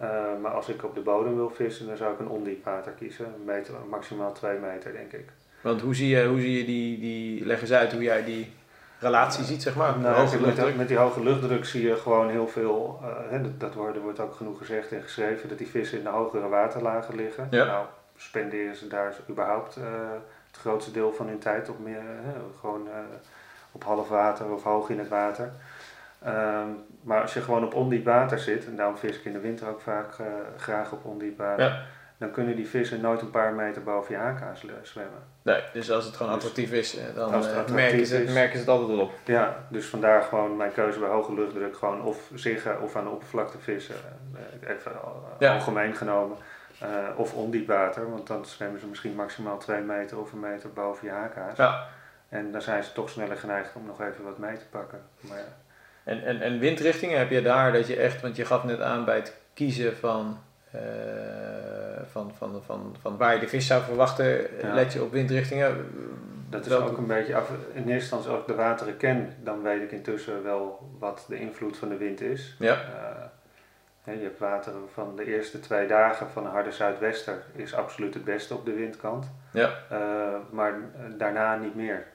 Uh, maar als ik op de bodem wil vissen, dan zou ik een ondiep water kiezen. Meter, maximaal twee meter, denk ik. Want hoe zie je, hoe zie je die, die... Leg eens uit hoe jij die relatie ziet, zeg maar. Nou, met, met die hoge luchtdruk zie je gewoon heel veel... Uh, hè, dat, dat wordt, er wordt ook genoeg gezegd en geschreven dat die vissen in de hogere waterlagen liggen. Ja. Nou, spenderen ze daar überhaupt... Uh, het grootste deel van hun tijd op meer, hè, gewoon uh, op half water of hoog in het water. Um, maar als je gewoon op ondiep water zit, en daarom vis ik in de winter ook vaak uh, graag op ondiep water, ja. Dan kunnen die vissen nooit een paar meter boven je haak aan zwemmen. Nee, dus als het gewoon dus, attractief is, dan het attractief merken, ze, is, merken ze het altijd op. Ja, dus vandaar gewoon mijn keuze bij hoge luchtdruk, gewoon of ziggen of aan de oppervlakte vissen, even ja. algemeen genomen. Uh, of ondiep water, want dan zwemmen ze misschien maximaal twee meter of een meter boven je haakhaas. Ja. En dan zijn ze toch sneller geneigd om nog even wat mee te pakken. Maar ja. en, en, en windrichtingen heb je daar dat je echt, want je gaf net aan bij het kiezen van, uh, van, van, van, van waar je de vis zou verwachten, ja. Let je op windrichtingen. Dat is welke... ook een beetje af. In eerste instantie, als ik de wateren ken, dan weet ik intussen wel wat de invloed van de wind is. Ja. Uh, Je hebt water van de eerste twee dagen van een harde zuidwester is absoluut het beste op de windkant, ja. uh, maar daarna niet meer.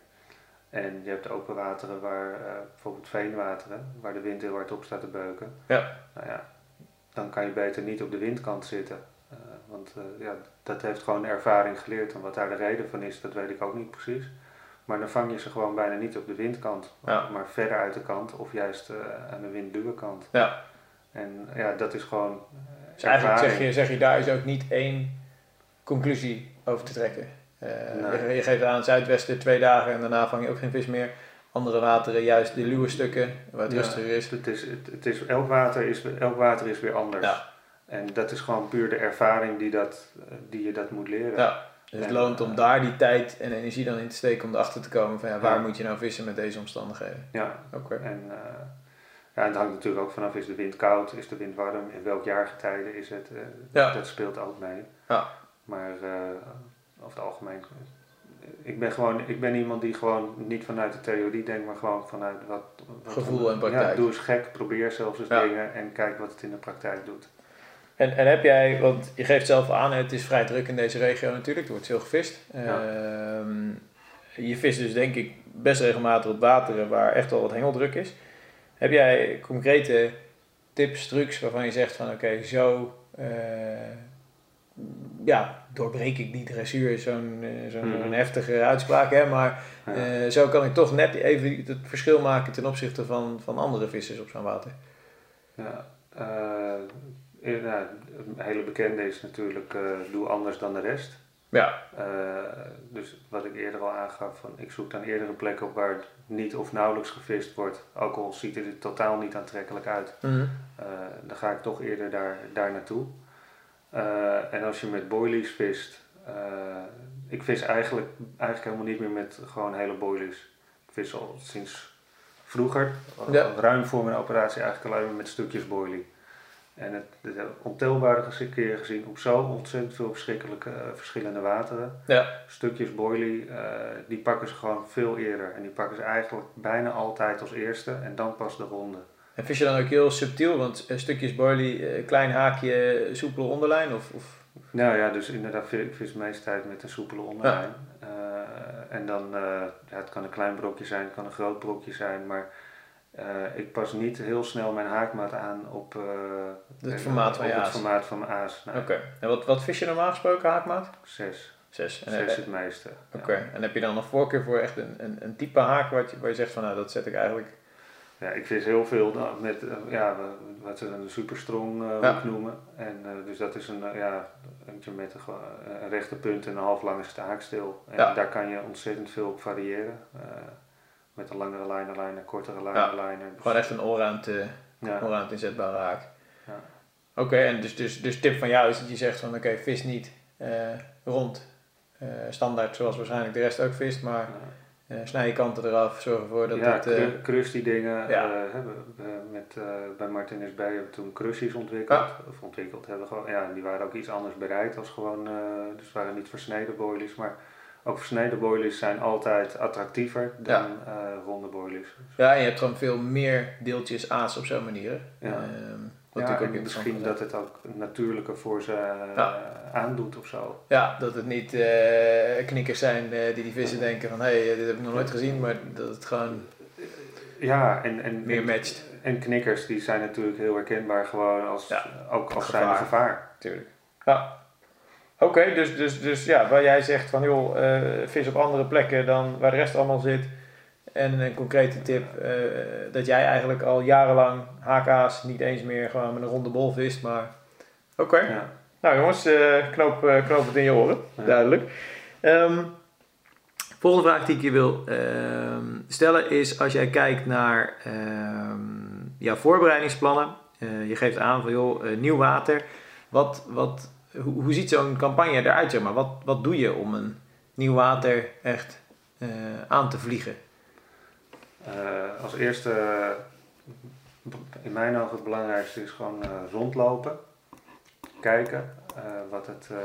En je hebt open wateren, waar, uh, bijvoorbeeld veenwateren, waar de wind heel hard op staat te beuken. Ja. Nou ja, dan kan je beter niet op de windkant zitten, uh, want uh, ja, dat heeft gewoon ervaring geleerd. En wat daar de reden van is, dat weet ik ook niet precies. Maar dan vang je ze gewoon bijna niet op de windkant, ja. maar verder uit de kant of juist uh, aan de windduwe kant. Ja. En ja, dat is gewoon... Dus eigenlijk zeg je, zeg je, daar is ook niet één conclusie over te trekken. Uh, nee. je, je geeft aan, zuidwesten twee dagen en daarna vang je ook geen vis meer. Andere wateren, juist de luwe stukken, waar het ja, rustiger is. Het is, het, het is, elk, water is elk water is weer anders. Ja. En dat is gewoon puur de ervaring die, dat, die je dat moet leren. Ja. Dus en, het loont om daar die tijd en energie dan in te steken om erachter te komen van ja, waar ja. moet je nou vissen met deze omstandigheden. Ja, okay. en... Uh, Ja, en het hangt natuurlijk ook vanaf, is de wind koud, is de wind warm, in welk jaargetijde is het, uh, ja. dat speelt ook mee. Ja. Maar uh, over het algemeen, ik ben, gewoon, ik ben iemand die gewoon niet vanuit de theorie denkt, maar gewoon vanuit wat... wat gevoel en praktijk. Ja, doe eens gek, probeer zelfs eens ja. dingen en kijk wat het in de praktijk doet. En, en heb jij, want je geeft zelf aan, het is vrij druk in deze regio natuurlijk, er wordt veel gevist. Ja. Uh, je vist dus denk ik best regelmatig op wateren waar echt wel wat hengeldruk is. Heb jij concrete tips, trucs waarvan je zegt van oké, okay, zo uh, ja, doorbreek ik die dressuur, zo'n uh, zo'n mm-hmm. heftige uitspraak, hè, maar uh, ja. zo kan ik toch net even het verschil maken ten opzichte van, van andere vissers op zo'n water. Ja, uh, nou, een hele bekende is natuurlijk uh, doe anders dan de rest. Ja. Uh, dus wat ik eerder al aangaf, van ik zoek dan eerder een plek op waar niet of nauwelijks gevist wordt. Ook al ziet het er totaal niet aantrekkelijk uit. Mm-hmm. uh, dan ga ik toch eerder daar, daar naartoe. Uh, en als je met boilies vist, uh, ik vis eigenlijk, eigenlijk helemaal niet meer met gewoon hele boilies. Ik vis al sinds vroeger, ja. al ruim voor mijn operatie, eigenlijk alleen maar met stukjes boilie. En het, het ontelbare keer gezien op zo ontzettend veel verschrikkelijke uh, verschillende wateren. Ja. Stukjes boilie, uh, die pakken ze gewoon veel eerder. En die pakken ze eigenlijk bijna altijd als eerste en dan pas de ronde. En vis je dan ook heel subtiel, want uh, stukjes boilie, uh, klein haakje, uh, soepele onderlijn? Of, of? Nou ja, dus inderdaad, ik vis de meeste tijd met een soepele onderlijn. Ja. Uh, en dan, uh, ja, het kan een klein brokje zijn, het kan een groot brokje zijn, maar... Uh, ik pas niet heel snel mijn haakmaat aan op, uh, het, het, formaat van op het formaat van mijn aas. Nee. Oké. Okay. En wat, wat vis je normaal gesproken haakmaat? Zes. Zes, en Zes en, het meeste. Oké. Okay. Ja. En heb je dan nog voorkeur voor echt een, een, een type haak waar je, waar je zegt van nou dat zet ik eigenlijk... Ja, ik vis heel veel nou, met ja, wat ze een superstrong uh, ja. noemen. En, uh, dus dat is een, uh, ja, een met een, een rechte punt en een half lange staakstil. En ja. daar kan je ontzettend veel op variëren. Uh, Met een langere lijnerlijn, een kortere lijnerlijn. Ja, gewoon echt een allround uh, ja. inzetbare haak. Ja. Oké, okay, en dus, dus, dus tip van jou is dat je zegt van oké, okay, vis niet uh, rond. Uh, standaard zoals waarschijnlijk de rest ook vist, maar ja. uh, snij je kanten eraf, zorg ervoor dat ja, het... Ja, uh, crust die dingen. Ja. Uh, met, uh, bij Martinus Bayer hebben we toen crusties ontwikkeld. Ah. Of ontwikkeld hebben we gewoon, ja, die waren ook iets anders bereid als gewoon, uh, dus waren niet versneden boilies, maar... Ook versneden boilies zijn altijd attractiever dan ja. uh, ronde boilies. Ja, en je hebt gewoon veel meer deeltjes aas op zo'n manier. Ja, uh, wat ja, ik ook en misschien dat het ook natuurlijker voor ze ja. uh, aandoet of zo. Ja, dat het niet uh, knikkers zijn uh, die die vissen ja. denken van... hé, hey, dit heb ik nog nooit gezien, maar dat het gewoon ja, en, en, meer matcht. En knikkers die zijn natuurlijk heel herkenbaar gewoon als, ja, ook als zijn gevaar. Tuurlijk. Ja. Oké, okay, dus, dus, dus ja, waar jij zegt van joh, uh, vis op andere plekken dan waar de rest allemaal zit. En een concrete tip, uh, dat jij eigenlijk al jarenlang haaka's niet eens meer gewoon met een ronde bol vist. Maar oké, okay. ja. nou jongens, uh, knoop, uh, knoop het in je oren, ja. duidelijk. Um, volgende vraag die ik je wil uh, stellen is als jij kijkt naar uh, jouw voorbereidingsplannen. Uh, je geeft aan van joh, uh, nieuw water, wat... wat Hoe, hoe ziet zo'n campagne eruit? Zeg maar? wat, wat doe je om een nieuw water echt uh, aan te vliegen? Uh, als eerste, uh, in mijn ogen het belangrijkste is gewoon uh, rondlopen. Kijken uh, wat het, uh,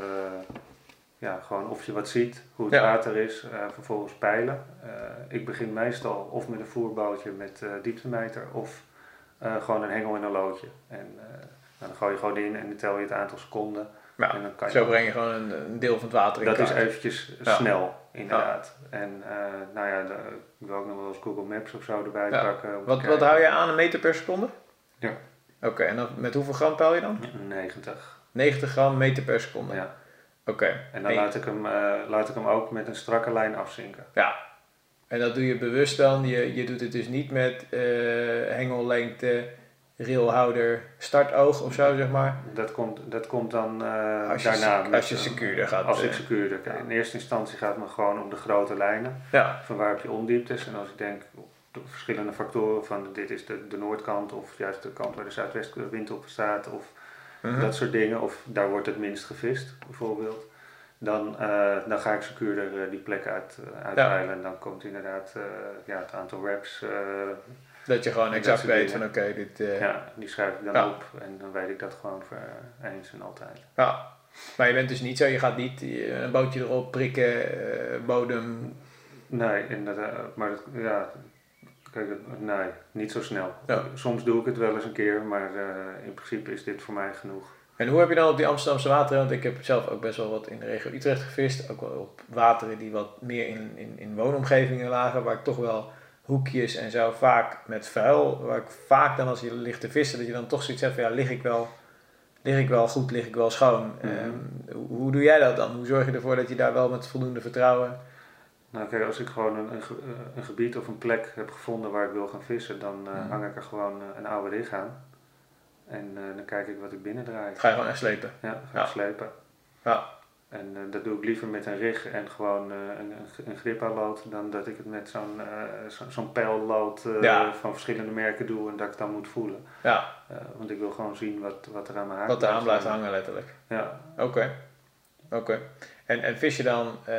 ja, gewoon of je wat ziet, hoe het ja. water is. Uh, vervolgens peilen. Uh, ik begin meestal of met een voerbootje met uh, dieptemeter of uh, gewoon een hengel en een loodje. En, uh, dan gooi je gewoon in en dan tel je het aantal seconden. Ja, en dan kan je zo breng je gewoon een, een deel van het water in. Dat kaart. Is eventjes ja. snel, inderdaad. Ja. En uh, nou ja, de, ik wil ook nog wel eens Google Maps of zo erbij ja. pakken. Wat, wat hou je aan, een meter per seconde? Ja. Oké, okay, en dan, met hoeveel gram peil je dan? negentig. negentig gram meter per seconde? Ja. Oké. Okay. En dan en... Laat, ik hem, uh, laat ik hem ook met een strakke lijn afzinken. Ja. En dat doe je bewust dan? Je, je doet het dus niet met uh, hengellengte... railhouder, startoog of zo, zeg maar. Dat komt, dat komt dan uh, als je, daarna. Als met, je secuurder gaat. Als ik secuurder ga. In eerste instantie gaat het me gewoon om de grote lijnen. Ja. Van waar heb je ondieptes. En als ik denk de verschillende factoren van dit is de, de noordkant of juist de kant waar de zuidwestwind op staat of mm-hmm. dat soort dingen. Of daar wordt het minst gevist, bijvoorbeeld. Dan, uh, dan ga ik secuurder uh, die plek uit, uh, uitpeilen. Ja. En dan komt inderdaad uh, ja, het aantal reps... Uh, Dat je gewoon exact weet van oké, okay, dit... Uh... Ja, die schrijf ik dan ja. op en dan weet ik dat gewoon voor eens en altijd. Ja, maar je bent dus niet zo, je gaat niet een bootje erop prikken, uh, bodem... Nee, inderdaad, maar dat, ja, kijk, dat, nee, niet zo snel. Ja. Soms doe ik het wel eens een keer, maar uh, in principe is dit voor mij genoeg. En hoe heb je dan op die Amsterdamse wateren, want ik heb zelf ook best wel wat in de regio Utrecht gevist, ook wel op wateren die wat meer in, in, in woonomgevingen lagen, waar ik toch wel... hoekjes en zo, vaak met vuil, waar ik vaak dan als je ligt te vissen, dat je dan toch zoiets hebt van ja, lig ik wel, lig ik wel goed, lig ik wel schoon. Mm-hmm. um, hoe, hoe doe jij dat dan? Hoe zorg je ervoor dat je daar wel met voldoende vertrouwen... Nou kijk, als ik gewoon een, een, een gebied of een plek heb gevonden waar ik wil gaan vissen, dan uh, mm-hmm. hang ik er gewoon uh, een oude rig aan en uh, dan kijk ik wat ik binnendraai. Ga je gewoon echt slepen? Ja, ga ja. ik slepen. Ja. En uh, dat doe ik liever met een rig en gewoon uh, een, een grippa-lood dan dat ik het met zo'n uh, zo, zo'n pijllood uh, ja. van verschillende merken doe en dat ik dan moet voelen. Ja. Uh, want ik wil gewoon zien wat, wat er aan mijn haak Wat er aan blijft hangen, letterlijk. Ja. Oké. Okay. Oké. Okay. En, en vis je dan uh,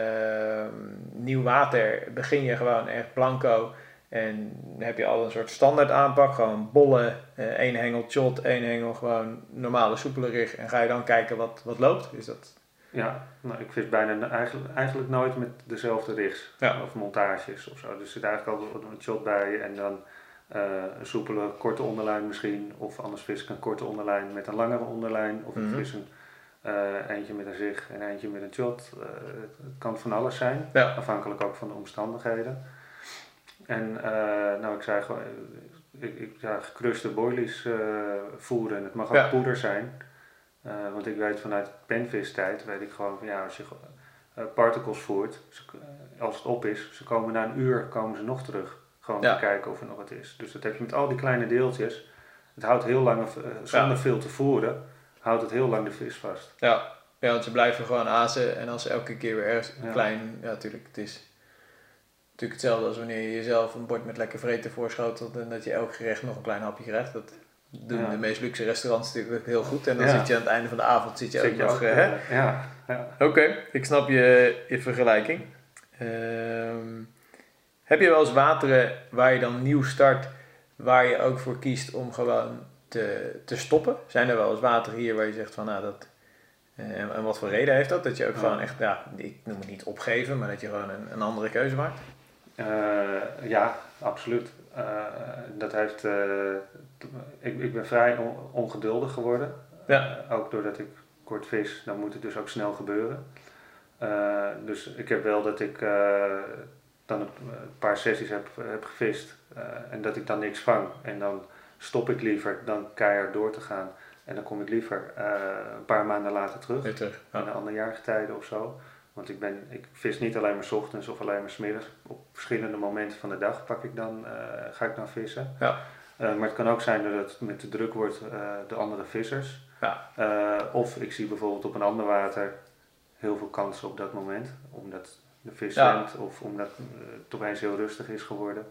nieuw water, begin je gewoon echt blanco en heb je al een soort standaard aanpak, gewoon bollen, uh, één hengel shot, één hengel gewoon normale soepele rig en ga je dan kijken wat, wat loopt? Is dat... Ja, nou, ik vis bijna eigenlijk, eigenlijk nooit met dezelfde rigs ja. of montages of zo. Dus er zit eigenlijk altijd een shot bij en dan uh, een soepele korte onderlijn misschien. Of anders vis ik een korte onderlijn met een langere onderlijn. Of mm-hmm. ik vis een uh, eentje met een zig en eentje met een shot. Uh, het kan van alles zijn, ja. afhankelijk ook van de omstandigheden. En uh, nou, ik zei gewoon, ik, ik, ja, gekruste boilies uh, voeren. Het mag ook ja. poeder zijn. Uh, want ik weet vanuit penvistijd, weet ik gewoon van ja, als je uh, particles voert, ze, uh, als het op is, ze komen na een uur komen ze nog terug. Gewoon ja. te kijken of er nog wat is. Dus dat heb je met al die kleine deeltjes. Het houdt heel lang, uh, zonder ja. veel te voeren, houdt het heel lang de vis vast. Ja, ja, want ze blijven gewoon azen en als ze elke keer weer ergens een ja. klein, ja natuurlijk, het is natuurlijk hetzelfde als wanneer je jezelf een bord met lekker vreten voorschotelt en dat je elk gerecht nog een klein hapje krijgt. Dat, doen ja. de meest luxe restaurants natuurlijk heel goed. En dan ja. zit je aan het einde van de avond zit je zit ook je nog... Hè? Ja. ja. ja. Oké, okay. Ik snap je, je vergelijking. Um, heb je wel eens wateren waar je dan nieuw start... waar je ook voor kiest om gewoon te, te stoppen? Zijn er wel eens wateren hier waar je zegt van... nou, dat Uh, en wat voor reden heeft dat? Dat je ook ja. gewoon echt, ja, ik noem het niet opgeven, maar dat je gewoon een, een andere keuze maakt? Uh, ja, absoluut. Uh, dat heeft, uh, ik, ik ben vrij on, ongeduldig geworden. Ja. Uh, ook doordat ik kort vis, dan moet het dus ook snel gebeuren. Uh, dus ik heb wel dat ik uh, dan een paar sessies heb, heb gevist uh, en dat ik dan niks vang. En dan stop ik liever dan keihard door te gaan. En dan kom ik liever uh, een paar maanden later terug. Weer terug. Ja. In een ander jaargetijde of zo. Want ik, ben, ik vis niet alleen maar 's ochtends of alleen maar 's middags. Op verschillende momenten van de dag pak ik dan, uh, ga ik dan vissen. Ja. Uh, maar het kan ook zijn dat het met de druk wordt uh, de andere vissers. Ja. Uh, of ik zie bijvoorbeeld op een ander water heel veel kansen op dat moment. Omdat de vis zwemt ja. of omdat uh, het opeens heel rustig is geworden.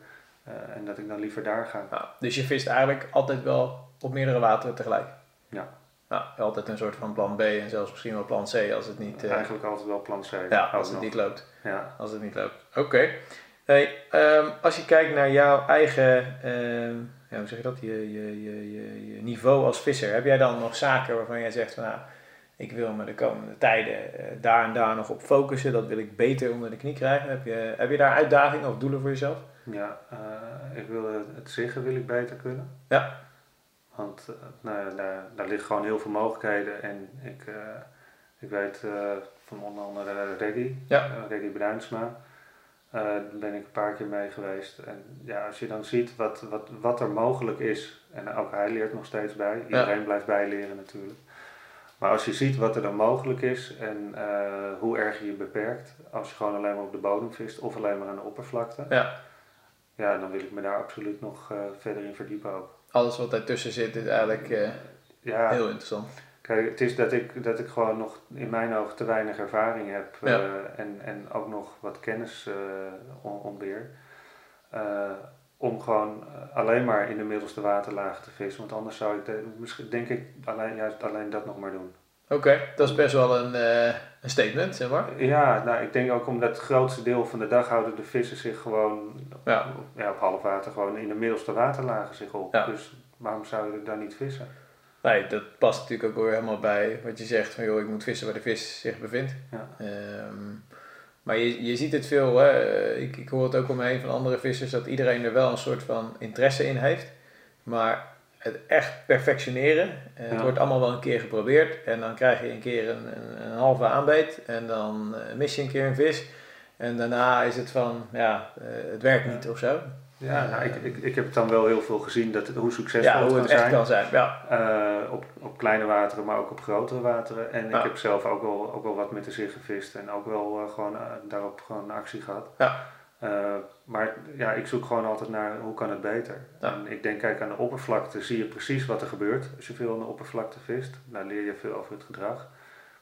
Uh, en dat ik dan liever daar ga. Ja. Dus je vist eigenlijk altijd wel op meerdere wateren tegelijk? Ja. Nou, altijd een soort van plan B en zelfs misschien wel plan C als het niet... Uh... Eigenlijk altijd wel plan C. Ja, als het nog. niet loopt. Ja. Als het niet loopt. Oké. Okay. Hey, um, als je kijkt naar jouw eigen, um, ja, hoe zeg je dat, je, je, je, je, je niveau als visser. Heb jij dan nog zaken waarvan jij zegt van nou, ik wil me de komende tijden uh, daar en daar nog op focussen. Dat wil ik beter onder de knie krijgen. Heb je, heb je daar uitdagingen of doelen voor jezelf? Ja, uh, ik wil het ziggen wil ik beter kunnen. Ja. Want nou, daar, daar liggen gewoon heel veel mogelijkheden. En ik, uh, ik weet uh, van onder andere Reggie, ja. uh, Reggie Bruinsma. Uh, daar ben ik een paar keer mee geweest. En ja, als je dan ziet wat, wat, wat er mogelijk is. En ook hij leert nog steeds bij. Iedereen ja. blijft bijleren natuurlijk. Maar als je ziet wat er dan mogelijk is. En uh, hoe erg je je beperkt. Als je gewoon alleen maar op de bodem vist. Of alleen maar aan de oppervlakte. Ja, ja dan wil ik me daar absoluut nog uh, verder in verdiepen ook. Alles wat daartussen zit is eigenlijk uh, ja, heel interessant. Kijk, het is dat ik, dat ik gewoon nog in mijn ogen te weinig ervaring heb. Ja. Uh, en, en ook nog wat kennis uh, ontbeer. Uh, om gewoon alleen maar in de middelste waterlaag te vissen. Want anders zou ik, de, misschien denk ik, alleen, juist alleen dat nog maar doen. Oké, okay, dat is best wel een, uh, een statement, zeg maar. Ja, nou, ik denk ook omdat het grootste deel van de dag houden de vissen zich gewoon ja. Ja, op half water, gewoon in de middelste waterlagen zich op. Ja. Dus waarom zou je daar niet vissen? Nee, dat past natuurlijk ook weer helemaal bij wat je zegt van joh, ik moet vissen waar de vis zich bevindt. Ja. Um, maar je, je ziet het veel, hè? Ik, ik hoor het ook omheen van andere vissers dat iedereen er wel een soort van interesse in heeft, maar... Het echt perfectioneren. Het ja. wordt allemaal wel een keer geprobeerd. En dan krijg je een keer een, een, een halve aanbeet. En dan mis je een keer een vis. En daarna is het van, ja, het werkt niet ja. of zo. Ja, uh, nou, ik, ik, ik heb dan wel heel veel gezien dat het, hoe succesvol ja, het, hoe het kan echt zijn. Kan zijn ja. uh, op, op kleine wateren, maar ook op grotere wateren. En ja. ik heb zelf ook wel, ook wel wat met de zig gevist. En ook wel uh, gewoon, uh, daarop gewoon actie gehad. Ja. Uh, maar ja, ik zoek gewoon altijd naar hoe kan het beter. Ja. En ik denk, kijk, aan de oppervlakte zie je precies wat er gebeurt als je veel aan de oppervlakte vist. Daar leer je veel over het gedrag.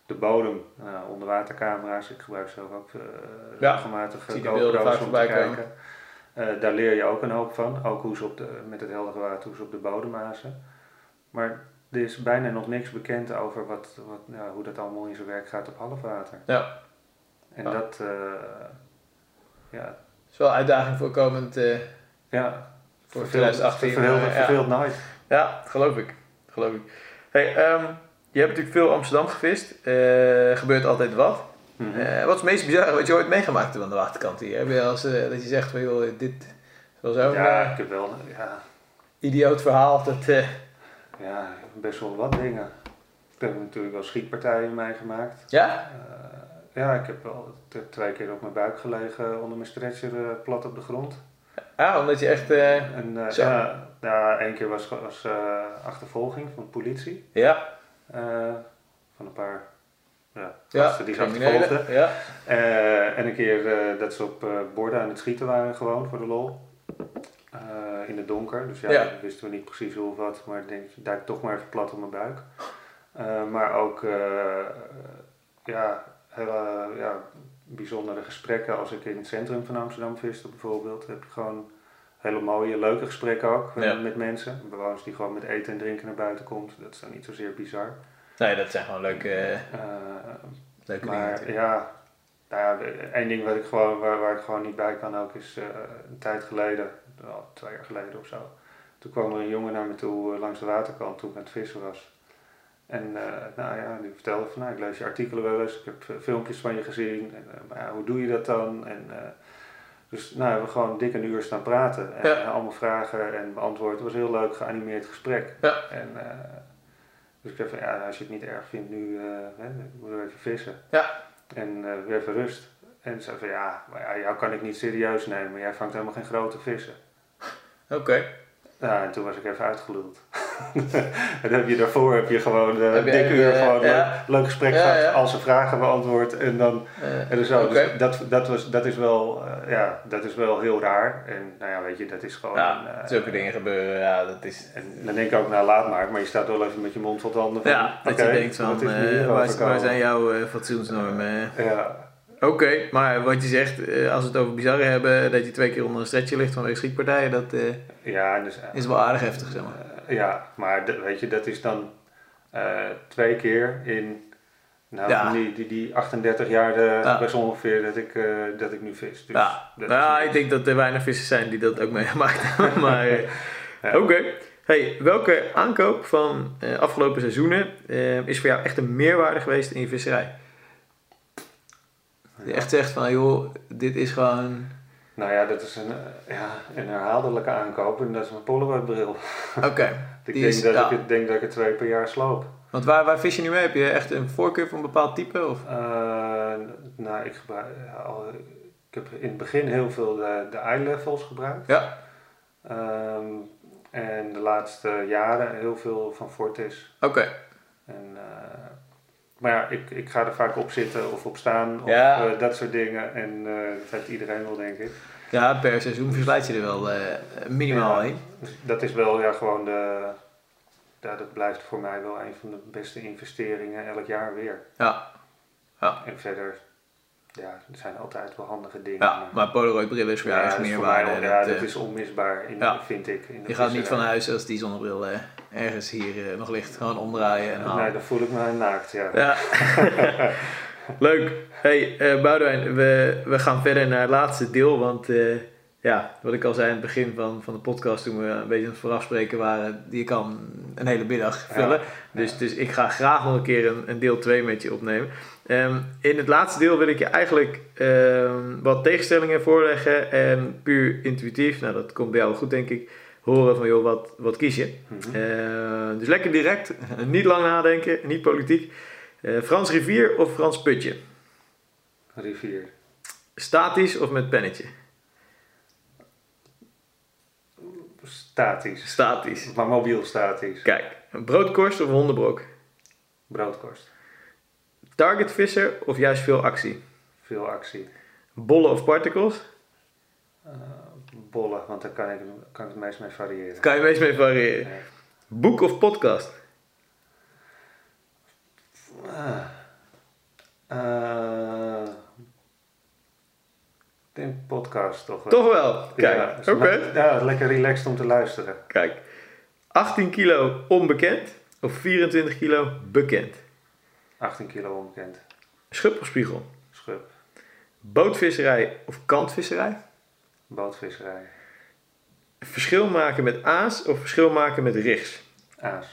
De bodem, uh, onderwatercamera's, ik gebruik zelf ook uh, ja. regelmatig GoPro's om te kijken. Uh, daar leer je ook een hoop van, ook hoe ze op de, met het heldere water, hoe ze op de bodem azen. Maar er is bijna nog niks bekend over wat, wat, ja, hoe dat allemaal in zijn werk gaat op half water. Ja. En ja. dat... Uh, ja. Het is wel een uitdaging voorkomend uh, ja, voor twintig achttien. Verveeld, uh, verveeld ja. nooit. Ja, geloof ik. Geloof ik. Hey, um, je hebt natuurlijk veel Amsterdam gevist. Er uh, gebeurt altijd wat. Mm-hmm. uh, wat is het meest bizarre wat je ooit meegemaakt hebt aan de waterkant hier? Heb je als, uh, dat je zegt van joh, dit was ook ja, uh, ik heb wel, ja. idioot verhaal. Dat, uh, ja, best wel wat dingen. Ik heb natuurlijk wel schietpartijen meegemaakt. Ja? Uh, Ja, ik heb al twee keer op mijn buik gelegen onder mijn stretcher uh, plat op de grond. Ah, omdat je echt... Uh, en, uh, zo... Ja, ja, één keer was, was uh, achtervolging van de politie. Ja. Uh, van een paar ja, gasten ja, die ze achtervolgden. Ja. Uh, en een keer uh, dat ze op uh, borden aan het schieten waren gewoon, voor de lol. Uh, in het donker, dus ja, ja. wisten we niet precies hoe of wat. Maar ik denk, duik toch maar even plat op mijn buik. Uh, maar ook, uh, ja... Hele ja, bijzondere gesprekken als ik in het centrum van Amsterdam viste bijvoorbeeld. Heb ik gewoon hele mooie, leuke gesprekken ook ja. met mensen. Bewoners die gewoon met eten en drinken naar buiten komt. Dat is dan niet zozeer bizar. Nee, dat zijn gewoon leuke, uh, leuke maar, dingen. Maar ja, nou ja, één ding wat ik gewoon, waar, waar ik gewoon niet bij kan ook is uh, een tijd geleden, nou, twee jaar geleden of zo. Toen kwam er een jongen naar me toe uh, langs de waterkant toen ik aan het vissen was. En uh, nou ja, die vertelde van, nou, ik lees je artikelen wel eens, ik heb filmpjes van je gezien, en, uh, maar ja, hoe doe je dat dan? En, uh, dus nou hebben we gewoon dik een uur staan praten en, ja. en allemaal vragen en beantwoorden. Het was een heel leuk geanimeerd gesprek. Ja. En, uh, dus ik dacht van, ja, als je het niet erg vindt nu, uh, hè, moet je even vissen. Ja. En uh, weer even rust. En zei van, ja, maar ja, jou kan ik niet serieus nemen, jij vangt helemaal geen grote vissen. Oké. Okay. Nou, en toen was ik even uitgeluld. En heb je daarvoor heb je gewoon uh, heb een dikke uur gewoon ja, ja. Leuk, leuk gesprek ja, gehad, ja. al zijn vragen beantwoord en dan uh, en zo. Okay. Dus dat, dat, was, dat, is wel, uh, ja, dat is wel heel raar. En nou ja, weet je, dat is gewoon... Nou, uh, zulke dingen gebeuren, ja, dat is... En dan denk ik ook, nou laat maar, maar je staat wel even met je mond vol tanden. Van, ja, dat okay, je denkt van, uh, waar, waar zijn jouw uh, fatsoensnormen? Uh, ja. Oké, okay, maar wat je zegt, als we het over bizarre hebben, dat je twee keer onder een stretchje ligt vanwege schietpartijen, dat uh, ja, dus, uh, is wel aardig heftig, zeg maar. Ja, maar de, weet je, dat is dan uh, twee keer in nou, ja. die, die, die achtendertig jaar de, ja. best ongeveer dat ik, uh, dat ik nu vis. Dus ja, nou, ik denk dat er weinig vissers zijn die dat ook meegemaakt hebben. Maar uh, ja. Oké. Okay. Hey, welke aankoop van uh, afgelopen seizoenen uh, is voor jou echt een meerwaarde geweest in je visserij? Die echt zegt van, joh, dit is gewoon... Nou ja, dat is een, ja, een herhaaldelijke aankoop en dat is mijn Polaroid bril. Oké. Okay, ik denk, is, dat ja. ik denk dat ik er twee per jaar sloop. Want waar, waar vis je nu mee? Heb je echt een voorkeur voor een bepaald type? Of? Uh, nou, ik, gebruik, al, ik heb in het begin heel veel de, de eye-levels gebruikt. Ja. Um, en de laatste jaren heel veel van Fortis. Oké. Okay. En... Uh, Maar ja, ik, ik ga er vaak op zitten of op staan of ja. uh, dat soort dingen. En uh, dat heeft iedereen wel, denk ik. Ja, per seizoen verslijt je er wel uh, minimaal heen. Ja, dat is wel ja, gewoon de... Ja, dat blijft voor mij wel een van de beste investeringen elk jaar weer. Ja. ja. En verder... Ja, er zijn altijd wel handige dingen. Ja, maar, maar Polaroid bril is voor jou ja, echt meerwaarde. Ja, dat, dat uh, is onmisbaar, in, ja. vind ik. In je gaat niet van huis als die zonnebril uh, ergens hier uh, nog ligt. Gewoon omdraaien. En nee, dan voel ik me naakt, ja. ja. Leuk. Hey, uh, Boudewijn, we, we gaan verder naar het laatste deel. Want uh, ja, wat ik al zei aan het begin van, van de podcast, toen we een beetje aan het voorafspreken waren, die kan een hele middag vullen. Ja. Dus, dus ik ga graag nog een keer een, een deel twee met je opnemen. Um, in het laatste deel wil ik je eigenlijk um, wat tegenstellingen voorleggen en puur intuïtief, nou dat komt bij jou goed denk ik, horen van joh, wat, wat kies je? Mm-hmm. uh, dus lekker direct, niet lang nadenken, niet politiek. Uh, Frans rivier of Frans putje? Rivier. Statisch of met pennetje? Statisch. Statisch. Maar mobiel statisch. Kijk, broodkorst of hondenbrok? Broodkorst. Targetvisser of juist veel actie? Veel actie. Bollen of particles? Uh, bollen, want daar kan ik, kan ik het meest mee variëren. Kan je het meest mee variëren. Nee. Boek of podcast? Uh, uh, ik denk podcast toch wel. Toch wel? Kijk, ja, oké. Okay. Ja, lekker relaxed om te luisteren. Kijk, achttien kilo onbekend of vierentwintig kilo bekend? achttien kilo onbekend. Schub of spiegel? Schub. Bootvisserij of kantvisserij? Bootvisserij. Verschil maken met aas of verschil maken met rigs? Aas.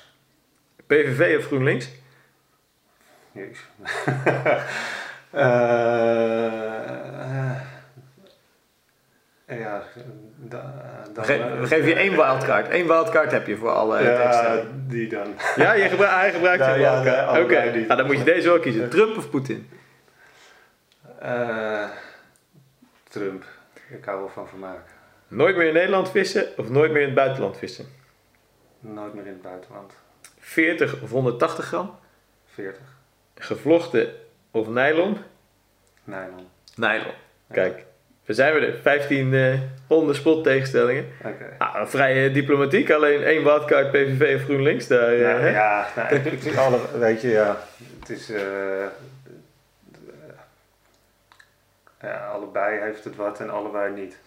P V V of GroenLinks? Jezus. uh, uh, ja, da, da, Ge- we geven je één wildcard. Eén wildcard heb je voor alle ja, teksten. Die dan. Ja, je gebru- hij gebruikt zijn ja, wildcard. Ja, Oké, okay. nou, dan moet je deze wel kiezen. Trump of Poetin? Uh, Trump. Ik hou wel van vermaken. Nooit meer in Nederland vissen of nooit meer in het buitenland vissen? Nooit meer in het buitenland. veertig of honderdtachtig gram? veertig. Gevlochten of nylon? Nylon. Nylon, kijk. Ja. We zijn we er, vijftien uh, on-the-spot tegenstellingen. Okay. Ah, vrij uh, diplomatiek, alleen één wildcard P V V of GroenLinks. Daar, uh, nou, ja, nou, het is alle, weet je, ja, het is, uh, ja, allebei heeft het wat en allebei niet.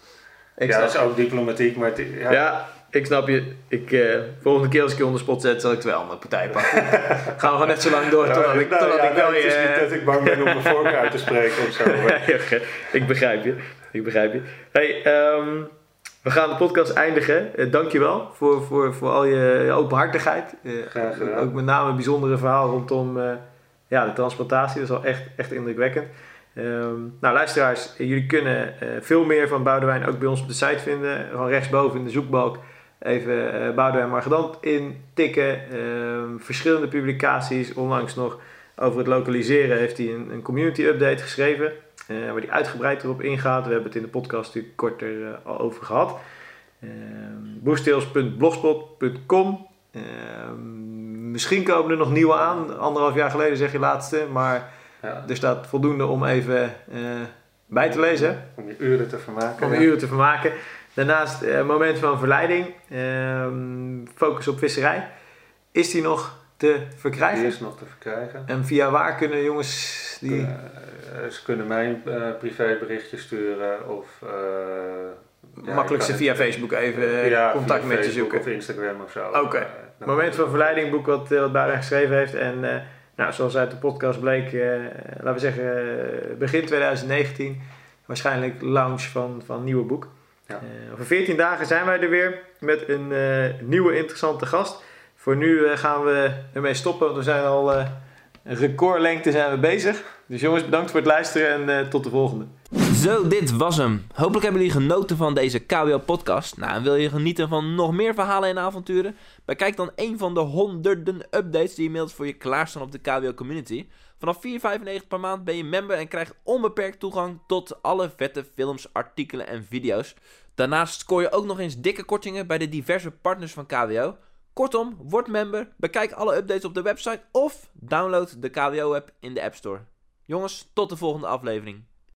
Ik ja, dat is ook diplomatiek, maar het, ja. ja, ik snap je. Ik, uh, volgende keer als ik je on-the-spot zet, zal ik het wel een partij pakken. Gaan we gewoon net zo lang door nou, totdat ik, nou, totdat ja, ik nou, wel... Het is uh, niet dat ik bang ben om mijn voorkeur uit te spreken of zo. Maar. Ja, ik begrijp je. Ik begrijp je. Hey, um, We gaan de podcast eindigen. Uh, dankjewel voor, voor, voor al je openhartigheid. Uh, Graag gedaan. Ook met name een bijzondere verhaal rondom uh, ja, de transplantatie. Dat is al echt, echt indrukwekkend. Um, nou luisteraars, jullie kunnen uh, veel meer van Boudewijn ook bij ons op de site vinden. Van rechtsboven in de zoekbalk even uh, Boudewijn Margadant intikken. Um, verschillende publicaties. Onlangs nog over het lokaliseren heeft hij een, een community update geschreven. Uh, waar hij uitgebreid erop ingaat. We hebben het in de podcast natuurlijk korter uh, al over gehad. Uh, bouwsteels punt blogspot punt com. Uh, misschien komen er nog nieuwe aan. Anderhalf jaar geleden zeg je laatste. Maar ja. Er staat voldoende om even uh, bij te lezen. Om je uren te vermaken. Om je ja. uren te vermaken. Daarnaast uh, moment van verleiding. Uh, focus op visserij. Is die nog te verkrijgen? Die is nog te verkrijgen. En via waar kunnen jongens... Die... Uh, ze kunnen mij een uh, privéberichtje sturen of... Uh, ja, makkelijk ze via het, Facebook even uh, ja, contact met Facebook je zoeken. Of Instagram of zo. Oké. Okay. Uh, nou, moment van verleiding, boek wat, wat Boudewijn geschreven heeft. En uh, nou, zoals uit de podcast bleek, uh, laten we zeggen uh, begin twintig negentien, waarschijnlijk launch van, van nieuwe boek. Ja. Uh, over veertien dagen zijn wij er weer met een uh, nieuwe interessante gast. Voor nu uh, gaan we ermee stoppen, want we zijn al... Uh, Een recordlengte zijn we bezig. Dus jongens, bedankt voor het luisteren en uh, tot de volgende. Zo, dit was hem. Hopelijk hebben jullie genoten van deze K W O-podcast. Nou, en wil je genieten van nog meer verhalen en avonturen? Bekijk dan een van de honderden updates die inmiddels voor je klaarstaan op de K W O-community. Vanaf vier euro vijfennegentig per maand ben je member en krijgt onbeperkt toegang tot alle vette films, artikelen en video's. Daarnaast scoor je ook nog eens dikke kortingen bij de diverse partners van K W O... Kortom, word member, bekijk alle updates op de website of download de K W O-app in de App Store. Jongens, tot de volgende aflevering.